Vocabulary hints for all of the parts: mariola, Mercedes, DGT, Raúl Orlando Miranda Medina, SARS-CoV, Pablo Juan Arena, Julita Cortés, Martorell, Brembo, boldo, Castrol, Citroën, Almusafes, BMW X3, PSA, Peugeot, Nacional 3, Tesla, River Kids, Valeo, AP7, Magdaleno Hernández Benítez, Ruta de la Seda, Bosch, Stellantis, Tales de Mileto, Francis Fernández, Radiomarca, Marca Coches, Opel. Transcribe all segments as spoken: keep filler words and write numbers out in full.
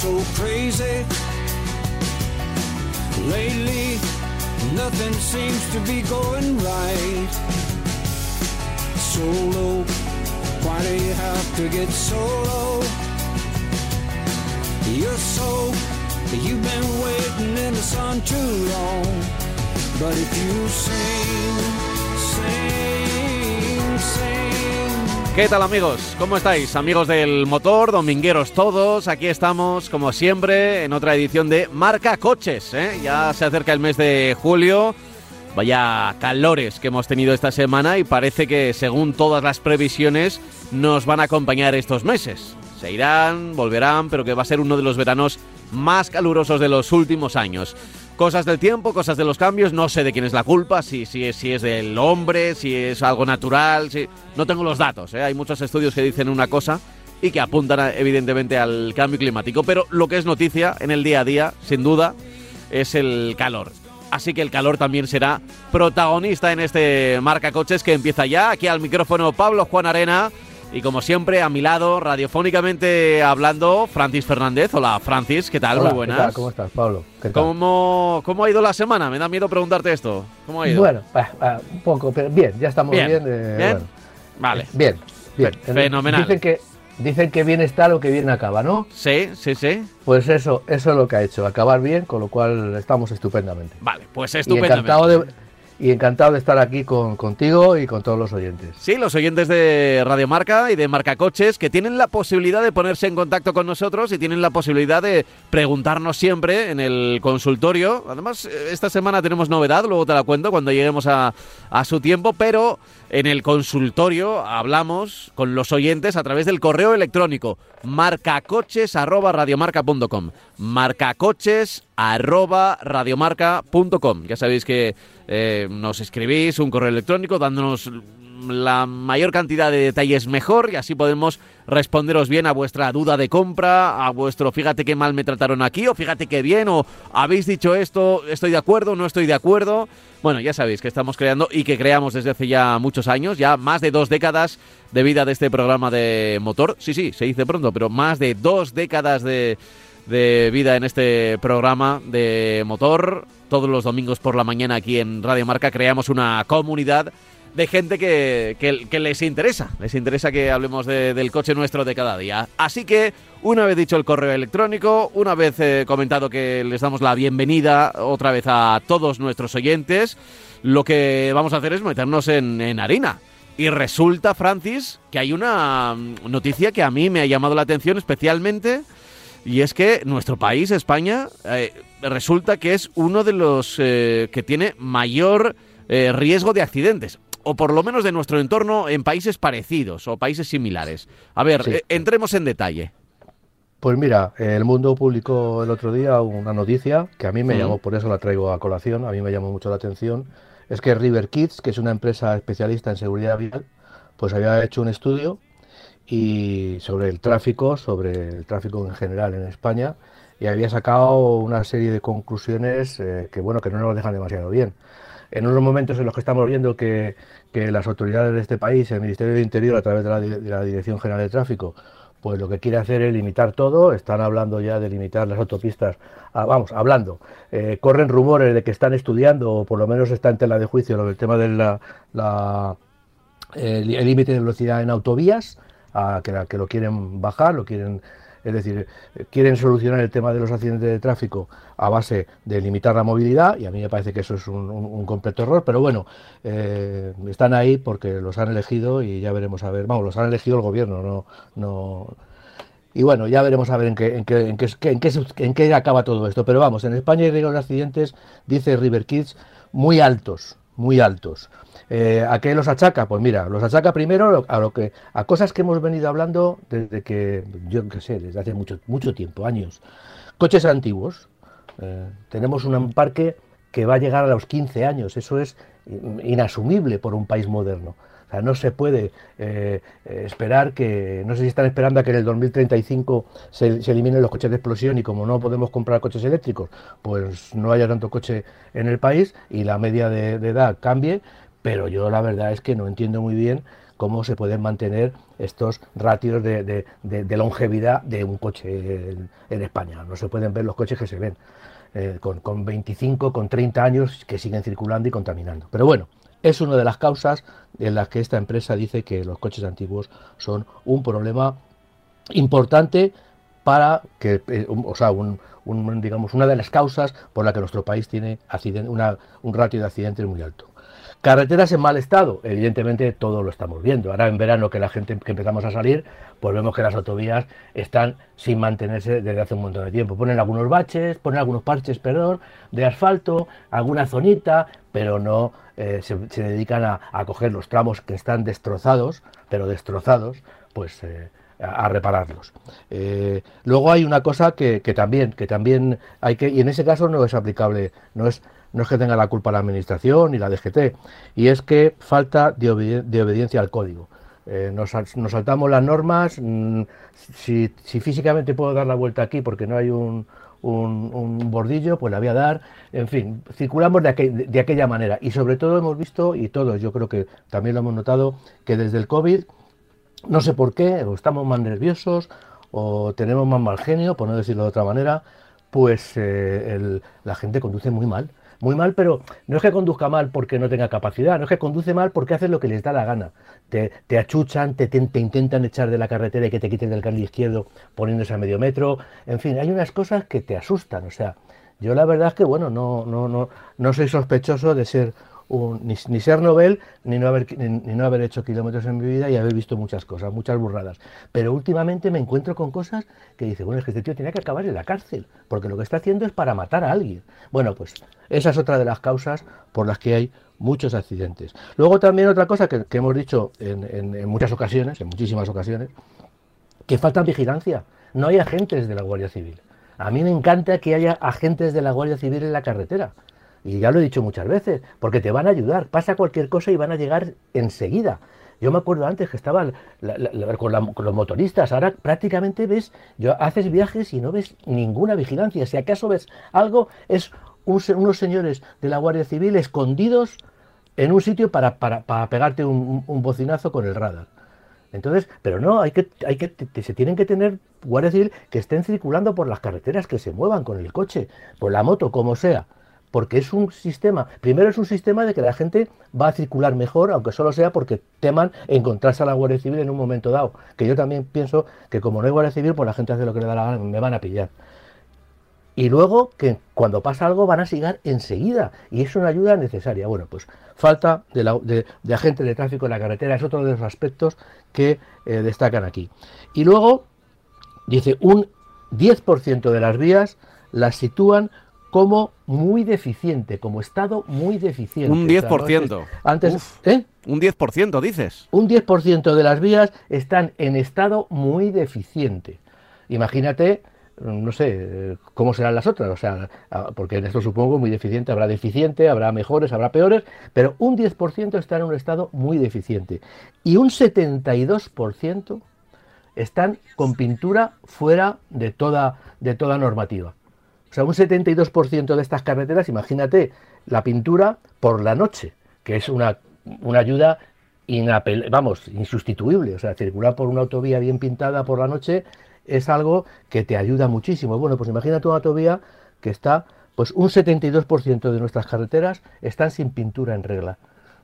so crazy. Lately, nothing seems to be going right. Solo, why do you have to get solo? You're so, you've been waiting in the sun too long. But if you sing, sing, sing. ¿Qué tal, amigos? ¿Cómo estáis? Amigos del motor, domingueros todos, aquí estamos, como siempre, en otra edición de Marca Coches, ¿eh? Ya se acerca el mes de julio. Vaya calores que hemos tenido esta semana y parece que, según todas las previsiones, nos van a acompañar estos meses. Se irán, volverán, pero que va a ser uno de los veranos más calurosos de los últimos años. Cosas del tiempo, cosas de los cambios, no sé de quién es la culpa, si, si, si es del hombre, si es algo natural, si... no tengo los datos, ¿eh? Hay muchos estudios que dicen una cosa y que apuntan a, evidentemente al cambio climático, pero lo que es noticia en el día a día, sin duda, es el calor. Así que el calor también será protagonista en este Marca Coches que empieza ya. Aquí al micrófono Pablo Juan Arena y, como siempre, a mi lado, radiofónicamente hablando, Francis Fernández. Hola, Francis, ¿qué tal? Hola, muy buenas. ¿Qué tal? ¿Cómo estás, Pablo? ¿Qué tal? ¿Cómo, ¿Cómo ha ido la semana? Me da miedo preguntarte esto. ¿Cómo ha ido? Bueno, ah, ah, un poco, pero bien, ya estamos bien. Bien, eh, ¿Bien? Bueno. Vale. Bien, bien. Fenomenal. Dicen que, dicen que bien está lo que bien acaba, ¿no? Sí, sí, sí. Pues eso, eso es lo que ha hecho, acabar bien, con lo cual estamos estupendamente. Vale, pues estupendamente. Y encantado de, y encantado de estar aquí con, contigo y con todos los oyentes. Sí, los oyentes de Radiomarca y de Marca Coches, que tienen la posibilidad de ponerse en contacto con nosotros y tienen la posibilidad de preguntarnos siempre en el consultorio. Además, esta semana tenemos novedad, luego te la cuento cuando lleguemos a, a su tiempo, pero en el consultorio hablamos con los oyentes a través del correo electrónico marcacoches arroba radiomarca punto com, marcacoches arroba radiomarca punto com. Ya sabéis que eh, nos escribís un correo electrónico dándonos la mayor cantidad de detalles mejor y así podemos responderos bien a vuestra duda de compra, a vuestro fíjate qué mal me trataron aquí o fíjate qué bien o habéis dicho esto, estoy de acuerdo, no estoy de acuerdo. Bueno, ya sabéis que estamos creando y que creamos desde hace ya muchos años, ya más de dos décadas de vida de este programa de motor. Sí, sí, se dice pronto, pero más de dos décadas de... de vida en este programa de motor. Todos los domingos por la mañana aquí en Radio Marca creamos una comunidad de gente que, que, que les interesa. Les interesa que hablemos de, del coche nuestro de cada día. Así que, una vez dicho el correo electrónico, una vez eh, comentado que les damos la bienvenida otra vez a todos nuestros oyentes, lo que vamos a hacer es meternos en, en harina. Y resulta, Francis, que hay una noticia que a mí me ha llamado la atención especialmente. Y es que nuestro país, España, eh, resulta que es uno de los eh, que tiene mayor eh, riesgo de accidentes. O por lo menos de nuestro entorno en países parecidos o países similares. A ver, sí. eh, entremos en detalle. Pues mira, el Mundo publicó el otro día una noticia que a mí me uh-huh. llamó, por eso la traigo a colación, a mí me llamó mucho la atención. Es que River Kids, que es una empresa especialista en seguridad vial, pues había hecho un estudio y sobre el tráfico, sobre el tráfico en general en España, y había sacado una serie de conclusiones eh, que bueno que no nos dejan demasiado bien. En unos momentos en los que estamos viendo que, que las autoridades de este país, el Ministerio del Interior a través de la, de la Dirección General de Tráfico, pues lo que quiere hacer es limitar todo, están hablando ya de limitar las autopistas, a, vamos, hablando, eh, corren rumores de que están estudiando, o por lo menos está en tela de juicio, lo del tema de la, la, el límite de velocidad en autovías, a que, que lo quieren bajar, lo quieren, es decir, quieren solucionar el tema de los accidentes de tráfico a base de limitar la movilidad, y a mí me parece que eso es un, un, un completo error, pero bueno, eh, están ahí porque los han elegido y ya veremos a ver, vamos, los han elegido el gobierno, no, no, y bueno, ya veremos a ver en qué, en qué, en qué, en qué, en qué acaba todo esto, pero vamos, en España hay riesgos de accidentes, dice River Kids, muy altos, muy altos. Eh, ¿A qué los achaca? Pues mira, los achaca primero a lo que a cosas que hemos venido hablando desde que, yo qué sé, desde hace mucho, mucho tiempo, años. Coches antiguos. Eh, tenemos un parque que va a llegar a los quince años. Eso es inasumible por un país moderno. O sea, no se puede eh, esperar que... No sé si están esperando a que en el dos mil treinta y cinco se, se eliminen los coches de explosión y como no podemos comprar coches eléctricos, pues no haya tanto coche en el país y la media de, de edad cambie. Pero yo la verdad es que no entiendo muy bien cómo se pueden mantener estos ratios de, de, de, de longevidad de un coche en, en España. No se pueden ver los coches que se ven eh, con, con veinticinco, con treinta años que siguen circulando y contaminando. Pero bueno, es una de las causas en las que esta empresa dice que los coches antiguos son un problema importante para que, eh, o sea, un, un, digamos, una de las causas por la que nuestro país tiene accidente, una, un ratio de accidentes muy alto. Carreteras en mal estado, evidentemente todo lo estamos viendo. Ahora en verano, que la gente que empezamos a salir, pues vemos que las autovías están sin mantenerse desde hace un montón de tiempo. Ponen algunos baches, ponen algunos parches, perdón, de asfalto, alguna zonita, pero no eh, se, se dedican a, a coger los tramos que están destrozados, pero destrozados, pues... Eh, a repararlos. Eh, luego hay una cosa que, que también que también hay que, y en ese caso no es aplicable, no es, no es que tenga la culpa la administración ni la D G T, y es que falta de, obedi de obediencia al código. Eh, nos, nos saltamos las normas. Mmm, si, si físicamente puedo dar la vuelta aquí porque no hay un, un, un bordillo, pues la voy a dar. En fin, circulamos de, aquel, de, de aquella manera, y sobre todo hemos visto, y todos yo creo que también lo hemos notado, que desde el COVID, no sé por qué, o estamos más nerviosos, o tenemos más mal genio, por no decirlo de otra manera, pues eh, el, la gente conduce muy mal. Muy mal, pero no es que conduzca mal porque no tenga capacidad, no es que conduce mal porque haces lo que les da la gana. Te, te achuchan, te, te intentan echar de la carretera y que te quiten del carril izquierdo poniéndose a medio metro. En fin, hay unas cosas que te asustan. O sea, yo la verdad es que, bueno, no, no, no, no soy sospechoso de ser... Un, ni, ni ser novel, ni no, haber, ni, ni no haber hecho kilómetros en mi vida y haber visto muchas cosas, muchas burradas. Pero últimamente me encuentro con cosas que dice, bueno, es que este tío tenía que acabar en la cárcel, porque lo que está haciendo es para matar a alguien. Bueno, pues esa es otra de las causas por las que hay muchos accidentes. Luego también otra cosa que, que hemos dicho en, en, en muchas ocasiones, en muchísimas ocasiones, que falta vigilancia. No hay agentes de la Guardia Civil. A mí me encanta que haya agentes de la Guardia Civil en la carretera. Y ya lo he dicho muchas veces, porque te van a ayudar, pasa cualquier cosa y van a llegar enseguida. Yo me acuerdo antes que estaban la, la, la, con, la, con los motoristas, ahora prácticamente ves, yo, haces viajes y no ves ninguna vigilancia. Si acaso ves algo, es un, unos señores de la Guardia Civil escondidos en un sitio para, para, para pegarte un, un bocinazo con el radar. Entonces, pero no, hay que, hay que, te, se tienen que tener Guardia Civil que estén circulando por las carreteras, que se muevan con el coche, con la moto, como sea. Porque es un sistema, primero es un sistema de que la gente va a circular mejor, aunque solo sea porque teman encontrarse a la Guardia Civil en un momento dado. Que yo también pienso que como no hay Guardia Civil, pues la gente hace lo que le da la gana, me van a pillar. Y luego que cuando pasa algo van a llegar enseguida, y es una ayuda necesaria. Bueno, pues falta de, la, de, de agentes de tráfico en la carretera es otro de los aspectos que eh, destacan aquí. Y luego, dice, un diez por ciento de las vías las sitúan como muy deficiente, como estado muy deficiente. Un diez por ciento. O sea, ¿no? Antes, Uf, ¿eh? Un diez por ciento, dices. Un diez por ciento de las vías están en estado muy deficiente. Imagínate, no sé, cómo serán las otras, o sea, porque en esto supongo muy deficiente, habrá deficiente, habrá mejores, habrá peores, pero un diez por ciento está en un estado muy deficiente. Y un setenta y dos por ciento están con pintura fuera de toda, de toda normativa. O sea, un setenta y dos por ciento de estas carreteras, imagínate, la pintura por la noche, que es una, una ayuda inapel, vamos, insustituible. O sea, circular por una autovía bien pintada por la noche es algo que te ayuda muchísimo. Bueno, pues imagínate una autovía que está, pues un setenta y dos por ciento de nuestras carreteras están sin pintura en regla.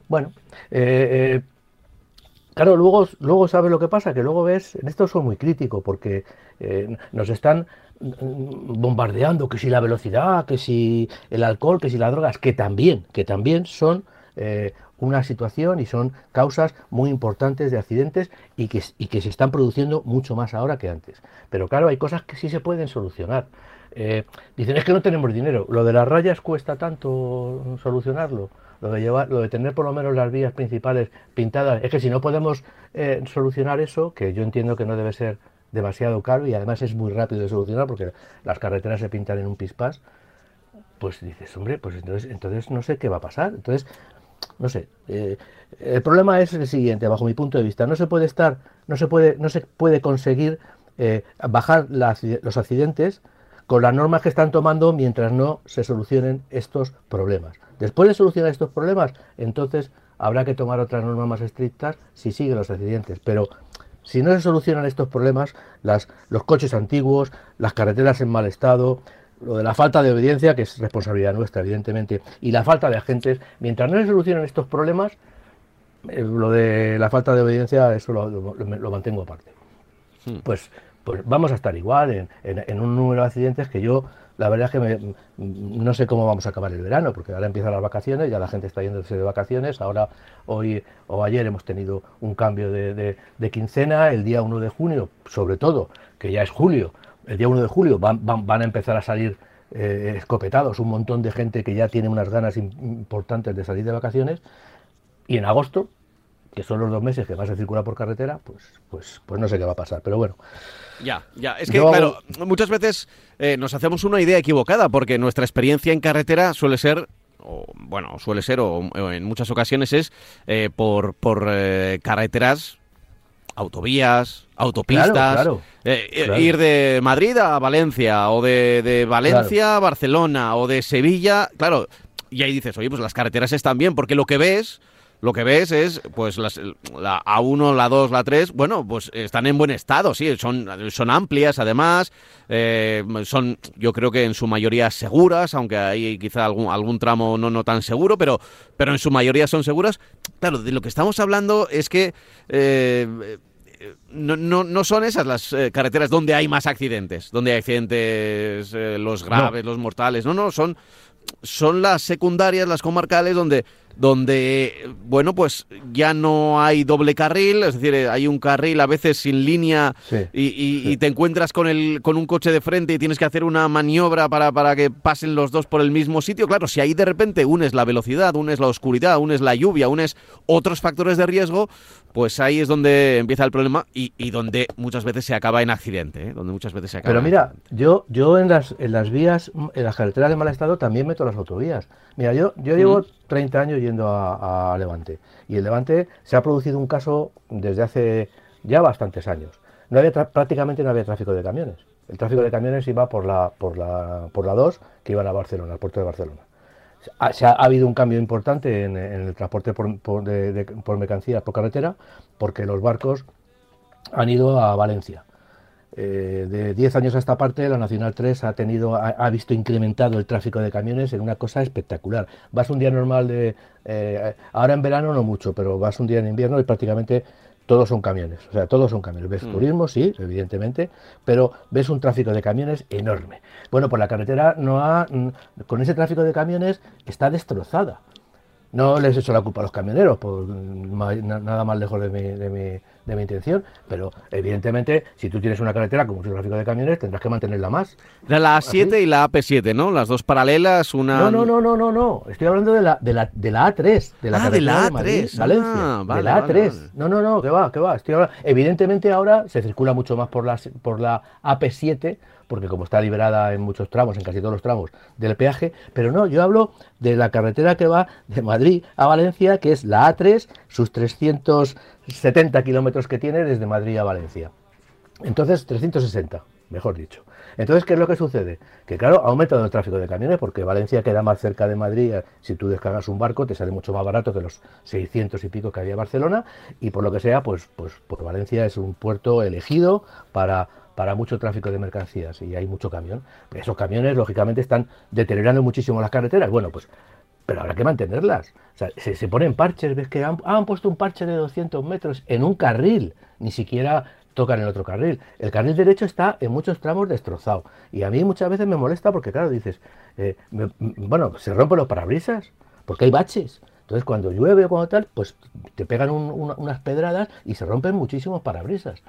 Bueno, eh, eh, claro, luego, luego sabes lo que pasa, que luego ves, en esto soy muy crítico, porque eh, nos están... bombardeando, que si la velocidad, que si el alcohol, que si las drogas, que también, que también son eh, una situación y son causas muy importantes de accidentes y que, y que se están produciendo mucho más ahora que antes. Pero claro, hay cosas que sí se pueden solucionar. Eh, dicen, es que no tenemos dinero, lo de las rayas cuesta tanto solucionarlo, lo de llevar, lo de tener por lo menos las vías principales pintadas, es que si no podemos eh, solucionar eso, que yo entiendo que no debe ser demasiado caro y además es muy rápido de solucionar porque las carreteras se pintan en un pispás, pues dices, hombre, pues entonces, entonces no sé qué va a pasar. Entonces, no sé, eh, el problema es el siguiente, bajo mi punto de vista, no se puede estar, no se puede, no se puede conseguir eh, bajar la, los accidentes con las normas que están tomando mientras no se solucionen estos problemas. Después de solucionar estos problemas, entonces habrá que tomar otras normas más estrictas si siguen los accidentes, pero si no se solucionan estos problemas, las, los coches antiguos, las carreteras en mal estado, lo de la falta de obediencia, que es responsabilidad nuestra, evidentemente, y la falta de agentes, mientras no se solucionen estos problemas, eh, lo de la falta de obediencia, eso lo, lo, lo mantengo aparte. Sí. Pues, pues vamos a estar igual en, en, en un número de accidentes que yo, la verdad es que me, no sé cómo vamos a acabar el verano, porque ahora empiezan las vacaciones, ya la gente está yéndose de vacaciones, ahora, hoy o ayer hemos tenido un cambio de, de, de quincena, el día uno de junio, sobre todo, que ya es julio, el día uno de julio van, van, van a empezar a salir eh, escopetados un montón de gente que ya tiene unas ganas importantes de salir de vacaciones, y en agosto, que son los dos meses que vas a circular por carretera, pues, pues, pues no sé qué va a pasar, pero bueno. Ya, ya, es que, yo... claro, muchas veces eh, nos hacemos una idea equivocada, porque nuestra experiencia en carretera suele ser, o, bueno, suele ser, o, o en muchas ocasiones es eh, por, por eh, carreteras, autovías, autopistas, claro, claro, eh, claro. Ir de Madrid a Valencia, o de, de Valencia claro. a Barcelona, o de Sevilla, claro, y ahí dices, oye, pues las carreteras están bien, porque lo que ves... Lo que ves es, pues, las, la A uno, la dos, la tres, bueno, pues están en buen estado, sí, son, son amplias, además, eh, son, yo creo que en su mayoría seguras, aunque hay quizá algún, algún tramo no, no tan seguro, pero, pero en su mayoría son seguras. Claro, de lo que estamos hablando es que eh, no, no, no son esas las eh, carreteras donde hay más accidentes, donde hay accidentes, eh, los graves, no. los mortales, no, no, son... Son las secundarias, las comarcales, donde, donde, bueno, pues ya no hay doble carril, es decir, hay un carril a veces sin línea sí, y, y, sí. y te encuentras con el con un coche de frente y tienes que hacer una maniobra para, para que pasen los dos por el mismo sitio. Claro, si ahí de repente unes la velocidad, unes la oscuridad, unes la lluvia, unes otros factores de riesgo, pues ahí es donde empieza el problema y, y donde muchas veces se acaba en accidente, ¿eh? Donde muchas veces se acaba. Pero mira, yo yo en las en las vías, en las carreteras de mal estado también me todas las autovías. Mira, yo, yo llevo treinta años yendo a, a Levante, y en Levante se ha producido un caso desde hace ya bastantes años. No había tra- prácticamente no había tráfico de camiones. El tráfico de camiones iba por la por la por la dos, que iban a Barcelona, al puerto de Barcelona. Ha, se ha, ha habido un cambio importante en, en el transporte por, por, de, de, por mercancías por carretera, porque los barcos han ido a Valencia. Eh, de diez años a esta parte, la Nacional tres ha tenido ha, ha visto incrementado el tráfico de camiones en una cosa espectacular. Vas un día normal de... Eh, ahora en verano no mucho, pero vas un día en invierno y prácticamente todos son camiones. O sea, todos son camiones. Ves mm. turismo, sí, evidentemente, pero ves un tráfico de camiones enorme. Bueno, pues la carretera no ha... Con ese tráfico de camiones está destrozada. No les echo la culpa a los camioneros, por, nada más lejos de mi, de, mi, de mi intención, pero evidentemente si tú tienes una carretera con mucho tráfico de camiones tendrás que mantenerla más. La A siete así. Y la A P siete, ¿no? Las dos paralelas, una... No, no, no, no, no, no. Estoy hablando de la, de la, de la A tres, de la ah, carretera de, la A tres. De Madrid, Valencia, ah, vale, de la A tres. Vale, vale. No, no, no, que va, que va. Estoy hablando... Evidentemente ahora se circula mucho más por la, por la A P siete, porque como está liberada en muchos tramos, en casi todos los tramos, del peaje, pero no, yo hablo de la carretera que va de Madrid a Valencia, que es la A tres, sus trescientos setenta kilómetros que tiene desde Madrid a Valencia. Entonces, trescientos sesenta, mejor dicho. Entonces, ¿qué es lo que sucede? Que claro, ha aumentado el tráfico de camiones, porque Valencia queda más cerca de Madrid, si tú descargas un barco te sale mucho más barato que los seiscientos y pico que había en Barcelona, y por lo que sea, pues, pues, pues Valencia es un puerto elegido para... para mucho tráfico de mercancías, y hay mucho camión. Esos camiones, lógicamente, están deteriorando muchísimo las carreteras. Bueno, pues, pero habrá que mantenerlas. O sea, se, se ponen parches, ves que han, han puesto un parche de doscientos metros en un carril, ni siquiera tocan el otro carril. El carril derecho está en muchos tramos destrozado, y a mí muchas veces me molesta porque, claro, dices, eh, me, bueno, se rompen los parabrisas, porque hay baches. Entonces, cuando llueve o cuando tal, pues te pegan un, una, unas pedradas y se rompen muchísimos parabrisas.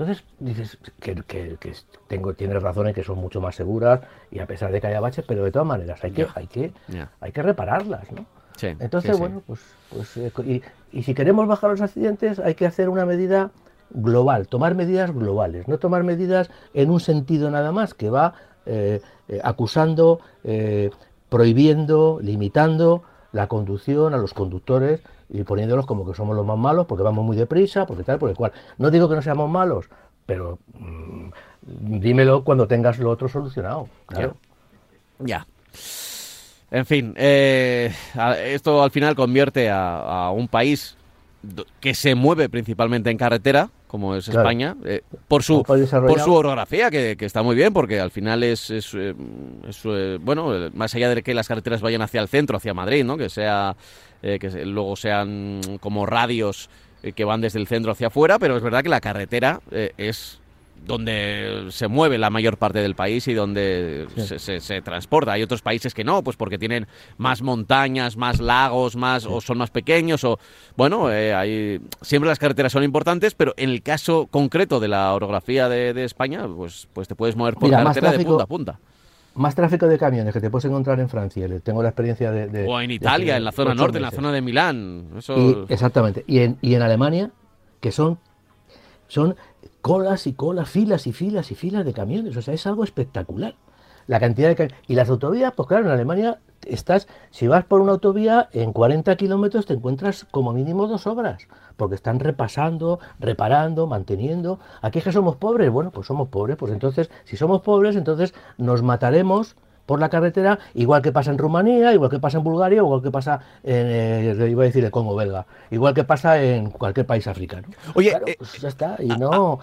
Entonces dices que, que, que tengo, tienes razón en que son mucho más seguras y a pesar de que haya baches, pero de todas maneras hay que, yeah. hay que, yeah. hay que repararlas, ¿no? Sí, Entonces, sí, bueno, sí. pues, pues y, y si queremos bajar los accidentes hay que hacer una medida global, tomar medidas globales, no tomar medidas en un sentido nada más, que va eh, eh, acusando, eh, prohibiendo, limitando la conducción a los conductores y poniéndolos como que somos los más malos porque vamos muy deprisa, porque tal, por el cual. No digo que no seamos malos, pero mmm, dímelo cuando tengas lo otro solucionado, claro. Ya. ya. En fin, eh, esto al final convierte a, a un país que se mueve principalmente en carretera, como es claro. España, eh, por su por su orografía, que, que está muy bien, porque al final es, es, es, es, bueno, más allá de que las carreteras vayan hacia el centro, hacia Madrid, ¿no? Que sea eh, que luego sean como radios que van desde el centro hacia afuera, pero es verdad que la carretera eh, es donde se mueve la mayor parte del país y donde sí. se, se, se transporta. Hay otros países que no, pues porque tienen más montañas, más lagos, más sí. o son más pequeños o bueno, eh, hay siempre las carreteras son importantes, pero en el caso concreto de la orografía de, de España, pues pues te puedes mover por Mira, carretera tráfico, de punta a punta. Más tráfico de camiones que te puedes encontrar en Francia. Tengo la experiencia de, de o en Italia, de, en la zona norte, meses. en la zona de Milán. Eso... Y, exactamente. Y en y en Alemania, que son son colas y colas, filas y filas y filas de camiones. O sea, es algo espectacular. La cantidad de camiones. Y las autovías, pues claro, en Alemania estás, si vas por una autovía, en cuarenta kilómetros te encuentras como mínimo dos obras, porque están repasando, reparando, manteniendo. Aquí es que somos pobres. Bueno, pues somos pobres. Pues entonces, si somos pobres, entonces nos mataremos por la carretera, igual que pasa en Rumanía, igual que pasa en Bulgaria, igual que pasa en, eh, iba a decir, el Congo belga, igual que pasa en cualquier país africano. Oye, claro, eh, pues ya está, y a, no...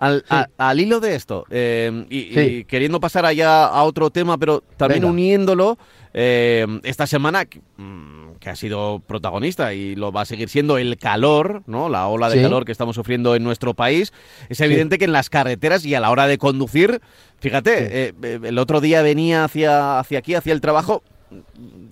Al, sí. a, al hilo de esto, eh, y, sí. y queriendo pasar allá a otro tema, pero también Venga. uniéndolo, eh, esta semana, que, que ha sido protagonista y lo va a seguir siendo el calor, ¿no? La ola de sí. calor que estamos sufriendo en nuestro país, es evidente sí. que en las carreteras y a la hora de conducir... Fíjate, eh, el otro día venía hacia, hacia aquí, hacia el trabajo.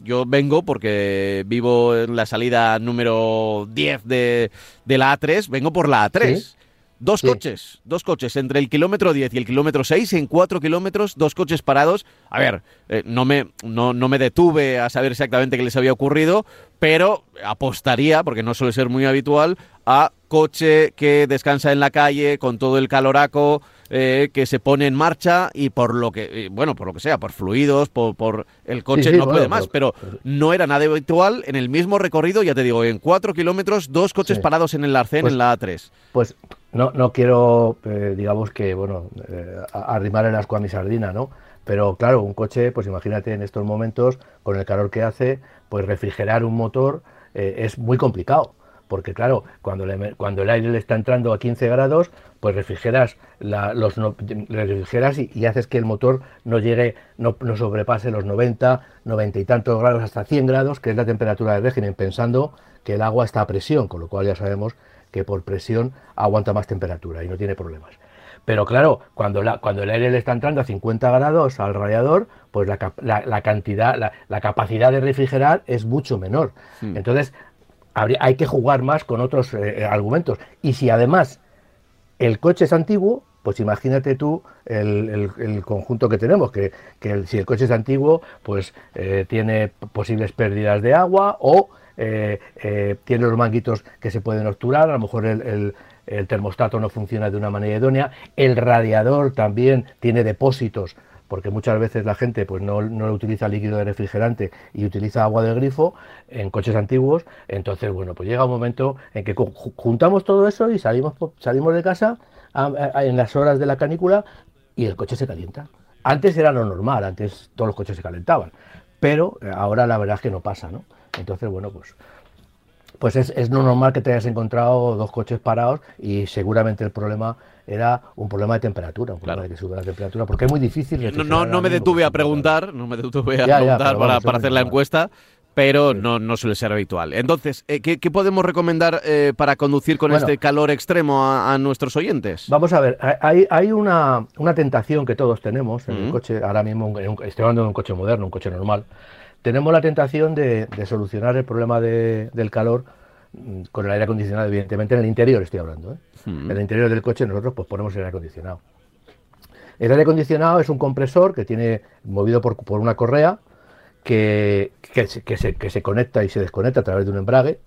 Yo vengo porque vivo en la salida número diez de, de la A tres, vengo por la A tres. ¿Sí? Dos sí. coches, dos coches, entre el kilómetro diez y el kilómetro seis, en cuatro kilómetros, dos coches parados. A ver, eh, no me no, no me detuve a saber exactamente qué les había ocurrido, pero apostaría, porque no suele ser muy habitual, a coche que descansa en la calle con todo el caloraco, eh, que se pone en marcha y por lo que, bueno, por lo que sea, por fluidos, por, por el coche sí, sí, no bueno, puede más, pero, pero no era nada habitual en el mismo recorrido, ya te digo, en cuatro kilómetros, dos coches sí. parados en el arcén, pues, en la A tres. Pues no, no quiero, eh, digamos que, bueno, eh, arrimar el asco a mi sardina, ¿no? Pero claro, un coche, pues imagínate en estos momentos, con el calor que hace, pues refrigerar un motor eh, es muy complicado. Porque claro, cuando, le, cuando el aire le está entrando a quince grados, pues refrigeras, la, los no, refrigeras y, y haces que el motor no llegue, no, no sobrepase los noventa, noventa y tantos grados, hasta cien grados, que es la temperatura del régimen, pensando que el agua está a presión, con lo cual ya sabemos que por presión aguanta más temperatura y no tiene problemas. Pero claro, cuando, la, cuando el aire le está entrando a cincuenta grados al radiador, pues la, la, la cantidad, la, la capacidad de refrigerar es mucho menor. Sí. Entonces, habría, hay que jugar más con otros eh, argumentos. Y si además el coche es antiguo, pues imagínate tú el, el, el conjunto que tenemos, que, que el, si el coche es antiguo, pues eh, tiene posibles pérdidas de agua o eh, eh, tiene los manguitos que se pueden obturar, a lo mejor el... el el termostato no funciona de una manera idónea, el radiador también tiene depósitos, porque muchas veces la gente pues no, no utiliza líquido de refrigerante y utiliza agua del grifo en coches antiguos. Entonces, bueno, pues llega un momento en que juntamos todo eso y salimos, salimos de casa a, a, a, en las horas de la canícula y el coche se calienta. Antes era lo normal, antes todos los coches se calentaban, pero ahora la verdad es que no pasa, ¿no? Entonces, bueno, pues... Pues es, es no normal que te hayas encontrado dos coches parados y seguramente el problema era un problema de temperatura, un problema claro. de que sube la temperatura, porque es muy difícil. No, no, no me detuve a preguntar, no me detuve a ya, preguntar ya, para, vamos, para hacer la encuesta, pero sí. no, no suele ser habitual. Entonces, eh, ¿qué, ¿qué podemos recomendar eh, para conducir con bueno, este calor extremo a, a nuestros oyentes? Vamos a ver, hay, hay una, una tentación que todos tenemos en uh-huh. el coche, ahora mismo en un, estoy hablando de un coche moderno, un coche normal. Tenemos la tentación de, de solucionar el problema de, del calor con el aire acondicionado, evidentemente en el interior estoy hablando, ¿eh? Sí. En el interior del coche nosotros pues ponemos el aire acondicionado. El aire acondicionado es un compresor que tiene movido por, por una correa que, que, se, que, se, que se conecta y se desconecta a través de un embrague.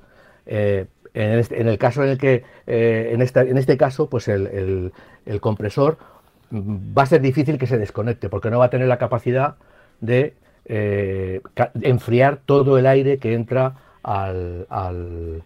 Eh, en, este, en el caso en el que eh, en, esta, en este caso pues el, el, el compresor va a ser difícil que se desconecte porque no va a tener la capacidad de Eh, enfriar todo el aire que entra al, al,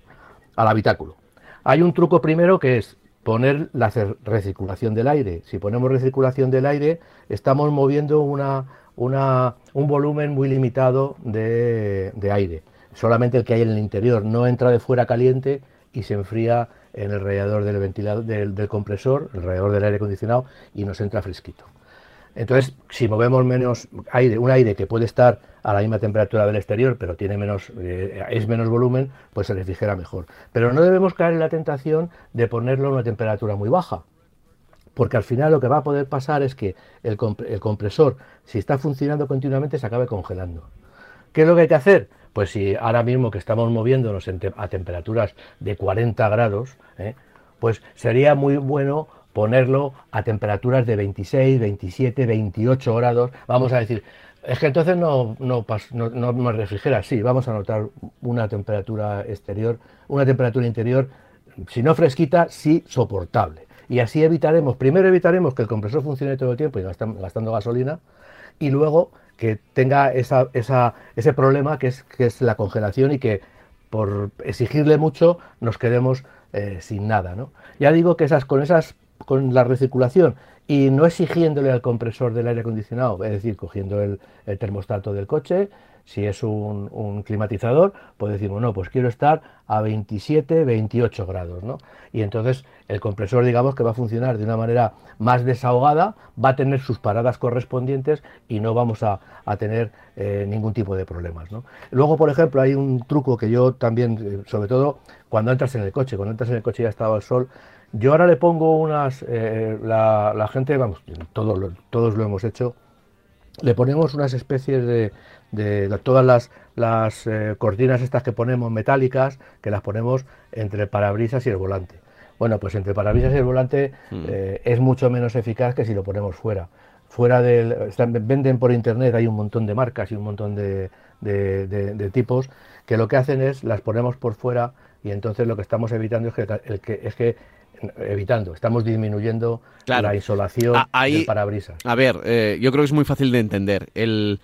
al habitáculo. Hay un truco primero que es poner la recirculación del aire. Si ponemos recirculación del aire, estamos moviendo una, una, un volumen muy limitado de, de aire, solamente el que hay en el interior, no entra de fuera caliente y se enfría en el radiador del ventilador, del, del compresor, el radiador del aire acondicionado, y nos entra fresquito. Entonces, si movemos menos aire, un aire que puede estar a la misma temperatura del exterior, pero tiene menos, eh, es menos volumen, pues se refrigera mejor. Pero no debemos caer en la tentación de ponerlo a una temperatura muy baja, porque al final lo que va a poder pasar es que el, comp el compresor, si está funcionando continuamente, se acabe congelando. ¿Qué es lo que hay que hacer? Pues si ahora mismo que estamos moviéndonos en te a temperaturas de cuarenta grados, ¿eh? Pues sería muy bueno ponerlo a temperaturas de veintiséis, veintisiete, veintiocho grados, vamos a decir, es que entonces no, no, no, no me refrigera, sí, vamos a notar una temperatura exterior, una temperatura interior, si no fresquita, sí soportable. Y así evitaremos, primero evitaremos que el compresor funcione todo el tiempo y gastando, gastando gasolina, y luego que tenga esa, esa, ese problema que es, que es la congelación y que por exigirle mucho nos quedemos eh, sin nada, ¿no? Ya digo que esas, con esas con la recirculación y no exigiéndole al compresor del aire acondicionado, es decir, cogiendo el, el termostato del coche, si es un, un climatizador, pues decimos, no, pues quiero estar a veintisiete, veintiocho grados, ¿no? Y entonces el compresor, digamos, que va a funcionar de una manera más desahogada, va a tener sus paradas correspondientes y no vamos a, a tener eh, ningún tipo de problemas, ¿no? Luego, por ejemplo, hay un truco que yo también, sobre todo cuando entras en el coche, cuando entras en el coche y ya ha estado al sol, yo ahora le pongo unas, eh, la, la gente, vamos, todos, todos lo hemos hecho, le ponemos unas especies de, de, de todas las, las eh, cortinas estas que ponemos metálicas, que las ponemos entre el parabrisas y el volante. Bueno, pues entre parabrisas y el volante eh, es mucho menos eficaz que si lo ponemos fuera. Fuera del, están, venden por internet, hay un montón de marcas y un montón de, de, de, de tipos, que lo que hacen es, las ponemos por fuera y entonces lo que estamos evitando es que, el que, es que evitando, estamos disminuyendo, claro, la insolación a, ahí, del parabrisas. A ver, eh, yo creo que es muy fácil de entender. El,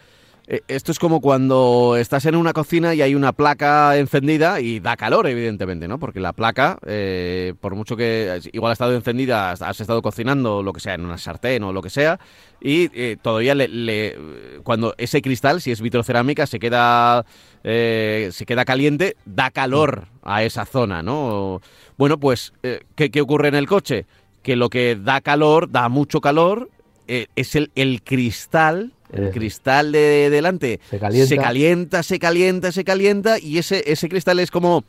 eh, esto es como cuando estás en una cocina y hay una placa encendida y da calor, evidentemente, ¿no? Porque la placa, eh, por mucho que igual ha estado encendida, has estado cocinando, lo que sea, en una sartén o lo que sea, y eh, todavía le, le, cuando ese cristal, si es vitrocerámica, se queda, eh, se queda caliente, da calor a esa zona, ¿no? Bueno, pues, eh, ¿qué, ¿qué ocurre en el coche? Que lo que da calor, da mucho calor, eh, es el, el cristal, el eh, cristal de, de delante. Se calienta. se calienta, se calienta, se calienta, y ese, ese cristal es como...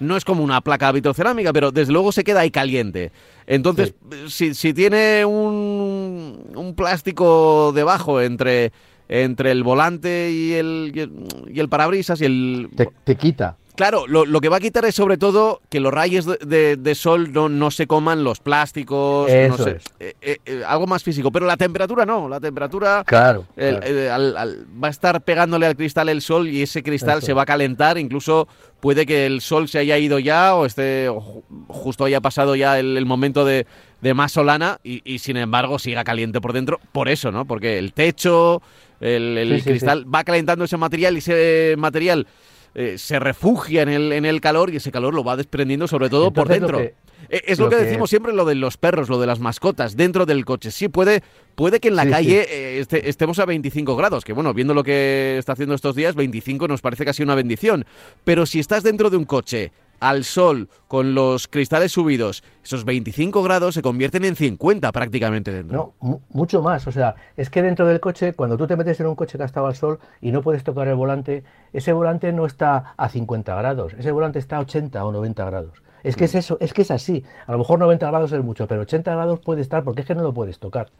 No es como una placa vitrocerámica, pero desde luego se queda ahí caliente. Entonces, sí. si, si tiene un, un plástico debajo entre, entre el volante y el, y el, y el parabrisas y el... Te, te quita. Claro, lo, lo que va a quitar es sobre todo que los rayos de, de, de sol no, no se coman los plásticos, no sé, eh, eh, eh, algo más físico. Pero la temperatura no, la temperatura claro, el, claro. Eh, al, al, va a estar pegándole al cristal el sol y ese cristal Eso. se va a calentar. Incluso puede que el sol se haya ido ya o esté o justo haya pasado ya el, el momento de, de más solana y, y sin embargo siga caliente por dentro. Por eso, ¿no? Porque el techo, el, el sí, cristal sí, sí. va calentando ese material y ese material... Eh, se refugia en el, en el calor y ese calor lo va desprendiendo sobre todo Entonces, por dentro. Lo que, eh, es lo, lo que decimos que... siempre, lo de los perros, lo de las mascotas, dentro del coche. Sí, puede, puede que en la sí, calle sí. Eh, este, estemos a veinticinco grados, que bueno, viendo lo que está haciendo estos días, veinticinco nos parece casi una bendición. Pero si estás dentro de un coche, al sol, con los cristales subidos, esos veinticinco grados se convierten en cincuenta prácticamente dentro. No, mucho más. O sea, es que dentro del coche, cuando tú te metes en un coche que ha estado al sol y no puedes tocar el volante, ese volante no está a cincuenta grados, ese volante está a ochenta o noventa grados. Es que es eso, es que es así. A lo mejor noventa grados es mucho, pero ochenta grados puede estar porque es que no lo puedes tocar.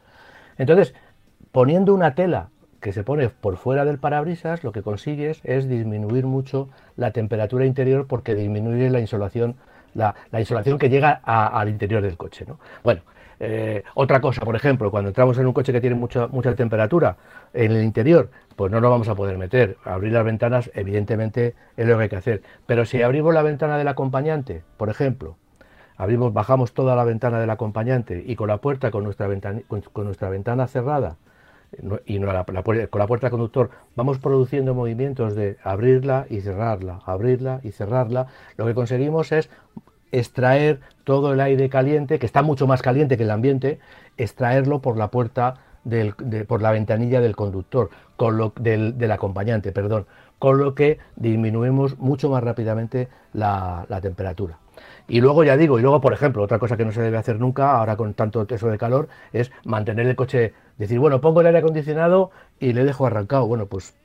Entonces, poniendo una tela que se pone por fuera del parabrisas, lo que consigues es disminuir mucho la temperatura interior porque disminuye la insolación, la, la insolación que llega a, al interior del coche, ¿no? Bueno, eh, otra cosa, por ejemplo, cuando entramos en un coche que tiene mucha, mucha temperatura en el interior, pues no nos vamos a poder meter. Abrir las ventanas, evidentemente, es lo que hay que hacer. Pero si abrimos la ventana del acompañante, por ejemplo, abrimos, bajamos toda la ventana del acompañante y con la puerta, con nuestra ventana, con, con nuestra ventana cerrada, y no, la, la, con la puerta conductor vamos produciendo movimientos de abrirla y cerrarla, abrirla y cerrarla, lo que conseguimos es extraer todo el aire caliente, que está mucho más caliente que el ambiente, extraerlo por la puerta del, de, por la ventanilla del conductor, con lo, del, del acompañante, perdón, con lo que disminuimos mucho más rápidamente la, la temperatura. Y luego, ya digo, y luego, por ejemplo, otra cosa que no se debe hacer nunca, ahora con tanto peso de calor, es mantener el coche, decir, bueno, pongo el aire acondicionado y le dejo arrancado. Bueno, pues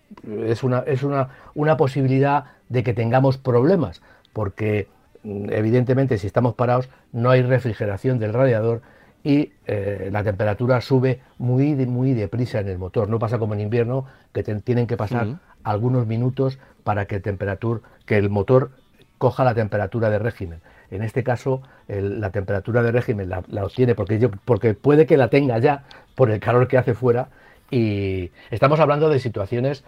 es una, es una, una posibilidad de que tengamos problemas, porque evidentemente si estamos parados no hay refrigeración del radiador y eh, la temperatura sube muy, muy deprisa en el motor. No pasa como en invierno, que te, tienen que pasar uh-huh. algunos minutos para que, temperatura, que el motor coja la temperatura de régimen. En este caso, el, la temperatura de régimen la, la obtiene, porque, yo, porque puede que la tenga ya por el calor que hace fuera, y estamos hablando de situaciones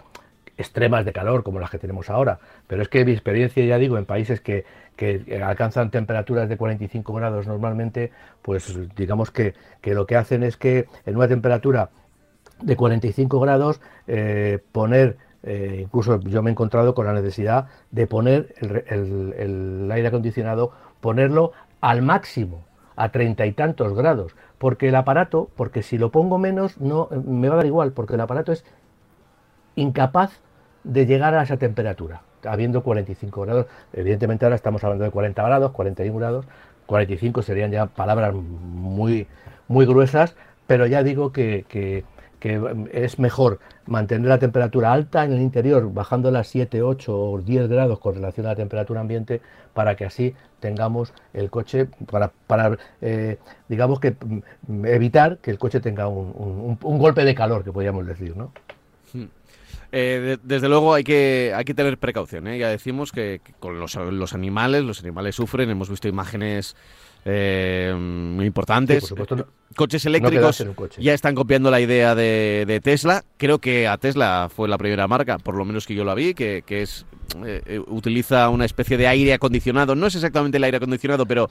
extremas de calor como las que tenemos ahora, pero es que mi experiencia, ya digo, en países que, que alcanzan temperaturas de cuarenta y cinco grados normalmente, pues digamos que, que lo que hacen es que en una temperatura de cuarenta y cinco grados eh, poner, eh, incluso yo me he encontrado con la necesidad de poner el, el, el aire acondicionado, ponerlo al máximo, a treinta y tantos grados, porque el aparato, porque si lo pongo menos no me va a dar igual, porque el aparato es incapaz de llegar a esa temperatura, habiendo cuarenta y cinco grados, evidentemente ahora estamos hablando de cuarenta grados, cuarenta y un grados, cuarenta y cinco serían ya palabras muy, muy gruesas, pero ya digo que, que, que es mejor mantener la temperatura alta en el interior, bajando las siete, ocho o diez grados con relación a la temperatura ambiente, para que así tengamos el coche, para, para eh, digamos que evitar que el coche tenga un, un, un golpe de calor, que podríamos decir, ¿no? Hmm. Eh, de, desde luego hay que hay que tener precaución, ¿eh? Ya decimos que, que con los, los animales, los animales sufren, hemos visto imágenes eh, muy importantes. Sí, por supuesto, no, coches eléctricos no coche. Ya están copiando la idea de, de Tesla. Creo que a Tesla fue la primera marca, por lo menos que yo la vi, que, que es eh, utiliza una especie de aire acondicionado. No es exactamente el aire acondicionado, pero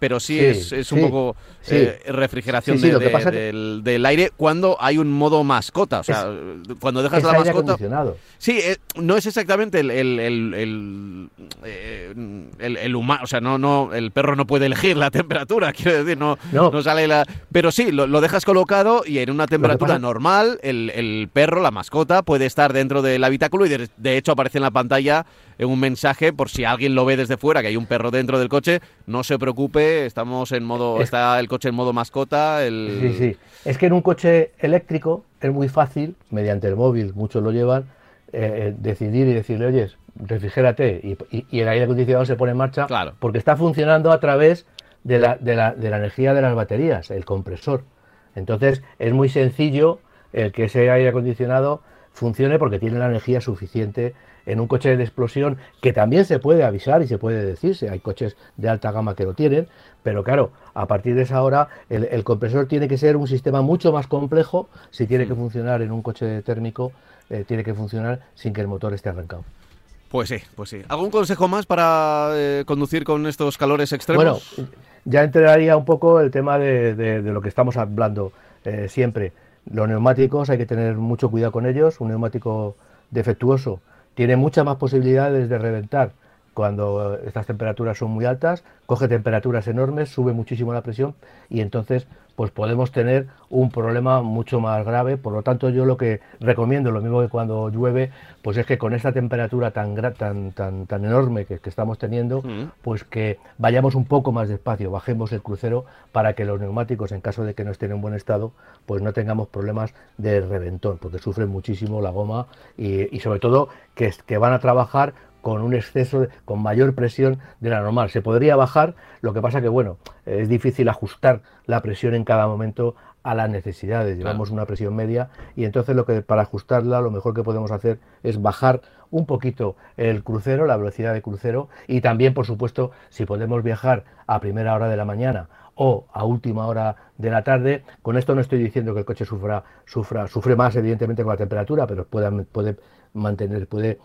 pero sí, sí es, es un sí, poco sí. Eh, refrigeración sí, sí, de, de, es... del, del aire cuando hay un modo mascota. O sea, es, cuando dejas la mascota... Sí, eh, no es exactamente el, el, el, el, el, el, el humano. O sea, no, no, el perro no puede elegir la temperatura, quiero decir, no, no. no sale la... Pero sí, lo, lo dejas colocado y en una temperatura normal el, el perro, la mascota, puede estar dentro del habitáculo y de, de hecho aparece en la pantalla un mensaje por si alguien lo ve desde fuera, que hay un perro dentro del coche, no se preocupe, estamos en modo, está el coche en modo mascota. El... Sí, sí. Es que en un coche eléctrico es muy fácil, mediante el móvil, muchos lo llevan, eh, decidir y decirle, oye, refrigérate, y, y, y el aire acondicionado se pone en marcha, claro, porque está funcionando a través de la, de, la, de la energía de las baterías, el compresor. Entonces es muy sencillo el que ese aire acondicionado funcione porque tiene la energía suficiente. En un coche de explosión, que también se puede avisar y se puede decirse, hay coches de alta gama que lo tienen, pero claro, a partir de esa hora el, el compresor tiene que ser un sistema mucho más complejo. Si tiene que funcionar en un coche térmico, eh, tiene que funcionar sin que el motor esté arrancado. Pues sí, pues sí. ¿Algún consejo más para eh, conducir con estos calores extremos? Bueno, ya entraría un poco el tema de, de, de lo que estamos hablando eh, siempre. Los neumáticos, hay que tener mucho cuidado con ellos. Un neumático defectuoso tiene muchas más posibilidades de reventar cuando estas temperaturas son muy altas, coge temperaturas enormes, sube muchísimo la presión y entonces pues podemos tener un problema mucho más grave. Por lo tanto, yo lo que recomiendo, lo mismo que cuando llueve, pues es que con esta temperatura tan tan tan, tan enorme que, que estamos teniendo, pues que vayamos un poco más despacio, bajemos el crucero para que los neumáticos, en caso de que no estén en buen estado, pues no tengamos problemas de reventón, porque sufren muchísimo la goma y, y sobre todo que, que van a trabajar con un exceso, con mayor presión de la normal. Se podría bajar, lo que pasa que, bueno, es difícil ajustar la presión en cada momento a las necesidades. Llevamos claro. una presión media y entonces lo que para ajustarla lo mejor que podemos hacer es bajar un poquito el crucero, la velocidad de crucero, y también, por supuesto, si podemos viajar a primera hora de la mañana o a última hora de la tarde. Con esto no estoy diciendo que el coche sufra, sufra, sufre más, evidentemente, con la temperatura, pero puede, puede mantener, puede